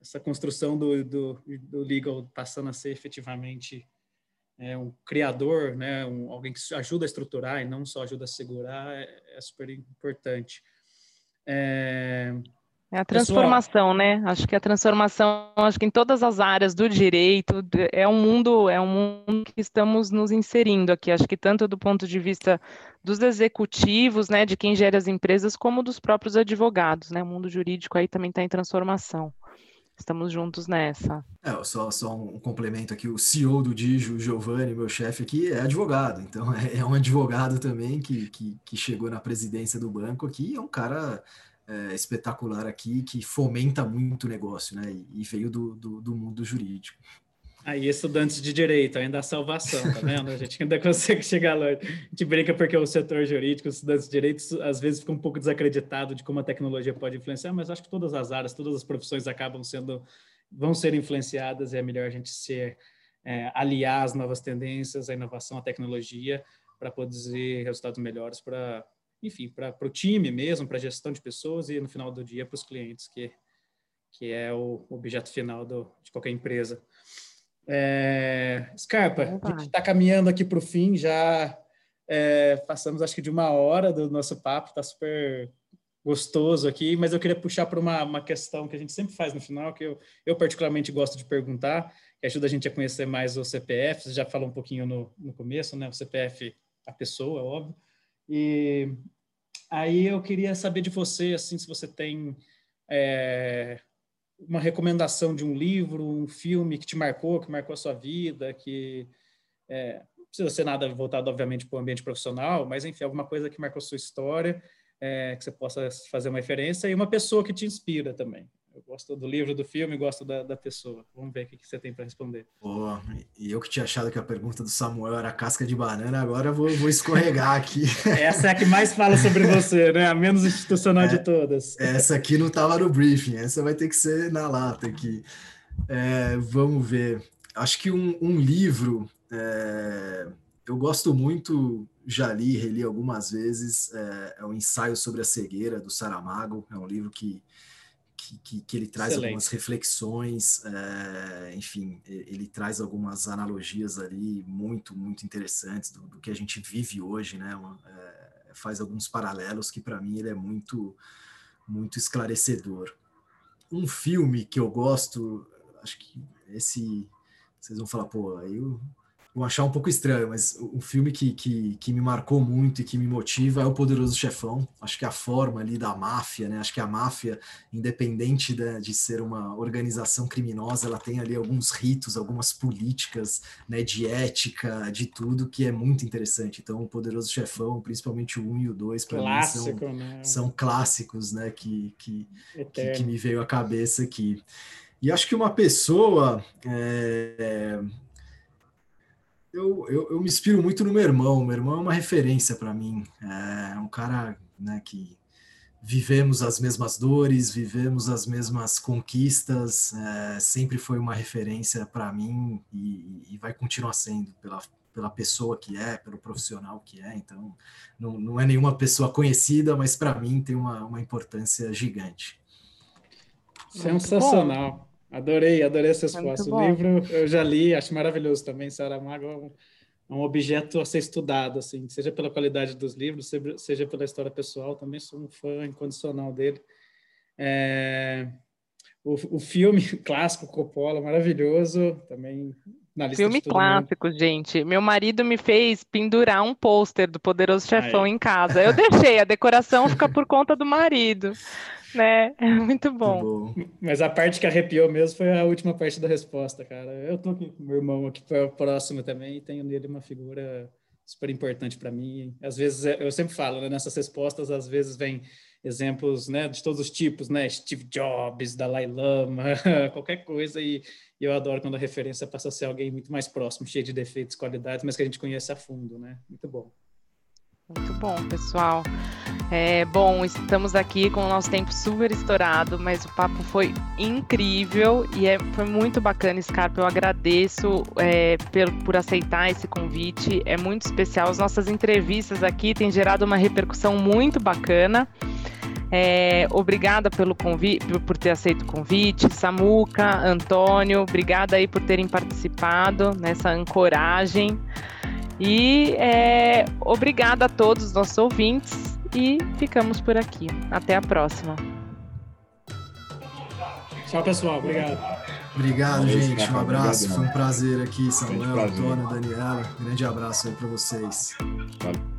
essa construção do, do, do legal passando a ser efetivamente é, um criador, né, um, alguém que ajuda a estruturar e não só ajuda a segurar, é, é super importante. É... É a transformação, pessoal, né? Acho que a transformação, acho que em todas as áreas do direito, é um mundo, é um mundo que estamos nos inserindo aqui. Acho que tanto do ponto de vista dos executivos, né, de quem gera as empresas, como dos próprios advogados, né? O mundo jurídico aí também está em transformação. Estamos juntos nessa. É, só, só um complemento aqui, o C E O do Digio, o Giovanni, meu chefe aqui, é advogado. Então, é, é um advogado também que, que, que chegou na presidência do banco aqui, é um cara... É, espetacular aqui, que fomenta muito o negócio, né? E, e veio do, do, do mundo jurídico. Aí, estudantes de direito, ainda a salvação, tá vendo? A gente ainda consegue chegar longe. A gente brinca porque o setor jurídico, os estudantes de direito, às vezes fica um pouco desacreditado de como a tecnologia pode influenciar, mas acho que todas as áreas, todas as profissões acabam sendo, vão ser influenciadas, e é melhor a gente ser, é, aliar as novas tendências, a inovação, a tecnologia, para produzir resultados melhores para enfim, para o time mesmo, para a gestão de pessoas e, no final do dia, para os clientes, que, que é o objeto final do, de qualquer empresa. É, Scarpa, Opa. a gente está caminhando aqui para o fim, já é, passamos, acho que, de uma hora do nosso papo, está super gostoso aqui, mas eu queria puxar para uma, uma questão que a gente sempre faz no final, que eu, eu particularmente gosto de perguntar, que ajuda a gente a conhecer mais o C P F. Você já falou um pouquinho no, no começo, né? O C P F, a pessoa, é óbvio. E aí eu queria saber de você, assim, se você tem é, uma recomendação de um livro, um filme que te marcou, que marcou a sua vida, que é, não precisa ser nada voltado, obviamente, para o ambiente profissional, mas, enfim, alguma coisa que marcou a sua história, é, que você possa fazer uma referência, e uma pessoa que te inspira também. Eu gosto do livro, do filme, gosto da, da pessoa. Vamos ver o que, que você tem para responder. Oh, e eu que tinha achado que a pergunta do Samuel era casca de banana, agora eu vou, vou escorregar aqui. Essa é a que mais fala sobre você, né? A menos institucional é, de todas. Essa aqui não estava no briefing, essa vai ter que ser na lata aqui. É, vamos ver. Acho que um, um livro... É, eu gosto muito... Já li, reli algumas vezes. É, é um ensaio sobre a cegueira, do Saramago. É um livro que... Que, que ele traz Excelente. algumas reflexões, é, enfim, ele traz algumas analogias ali muito, muito interessantes do, do que a gente vive hoje, né? Uma, é, faz alguns paralelos que, para mim, ele é muito, muito esclarecedor. Um filme que eu gosto, acho que esse, vocês vão falar, pô, aí eu vou achar um pouco estranho, mas um filme que, que, que me marcou muito e que me motiva é o Poderoso Chefão. Acho que a forma ali da máfia, né? Acho que a máfia, independente de, de ser uma organização criminosa, ela tem ali alguns ritos, algumas políticas, né? De ética, de tudo, que é muito interessante. Então, o Poderoso Chefão, principalmente o um e o dois, para mim, são, né? são clássicos, né? Que, que, que, que me veio à cabeça aqui. E acho que uma pessoa... É, é, Eu, eu, eu me inspiro muito no meu irmão. Meu irmão é uma referência para mim. É um cara, né, que vivemos as mesmas dores, vivemos as mesmas conquistas, é, sempre foi uma referência para mim e, e vai continuar sendo pela, pela pessoa que é, pelo profissional que é. Então, não, não é nenhuma pessoa conhecida, mas para mim tem uma, uma importância gigante. Sensacional. Adorei, adorei essa resposta. O livro eu já li, acho maravilhoso também. Saramago é um, um objeto a ser estudado, assim, seja pela qualidade dos livros, seja pela história pessoal. Também sou um fã incondicional dele. É, o, o filme clássico, Coppola, maravilhoso, também na lista filme de todo clássico, mundo. Gente. Meu marido me fez pendurar um pôster do Poderoso Chefão Ai. em casa. Eu deixei, a decoração fica por conta do marido. Né? É muito bom. Mas a parte que arrepiou mesmo foi a última parte da resposta, cara. Eu tô aqui com meu irmão aqui próximo também e tenho nele uma figura super importante para mim. Às vezes, eu sempre falo, né, nessas respostas, às vezes vem exemplos, né, de todos os tipos, né? Steve Jobs, Dalai Lama, qualquer coisa. E eu adoro quando a referência passa a ser alguém muito mais próximo, cheio de defeitos, qualidades, mas que a gente conhece a fundo, né? Muito bom. Muito bom, pessoal. É, bom, estamos aqui com o nosso tempo super estourado, mas o papo foi incrível e é, foi muito bacana, Scarpa. Eu agradeço é, por, por aceitar esse convite, é muito especial. As nossas entrevistas aqui têm gerado uma repercussão muito bacana. É, obrigada pelo convite, por ter aceito o convite, Samuca, Antônio, obrigada aí por terem participado nessa ancoragem. E é, obrigada a todos os nossos ouvintes e ficamos por aqui. Até a próxima. Tchau, pessoal. Obrigado. Obrigado, gente. Um abraço. Foi um prazer aqui, Samuel, Antônio, Daniela. Grande abraço aí para vocês. Valeu.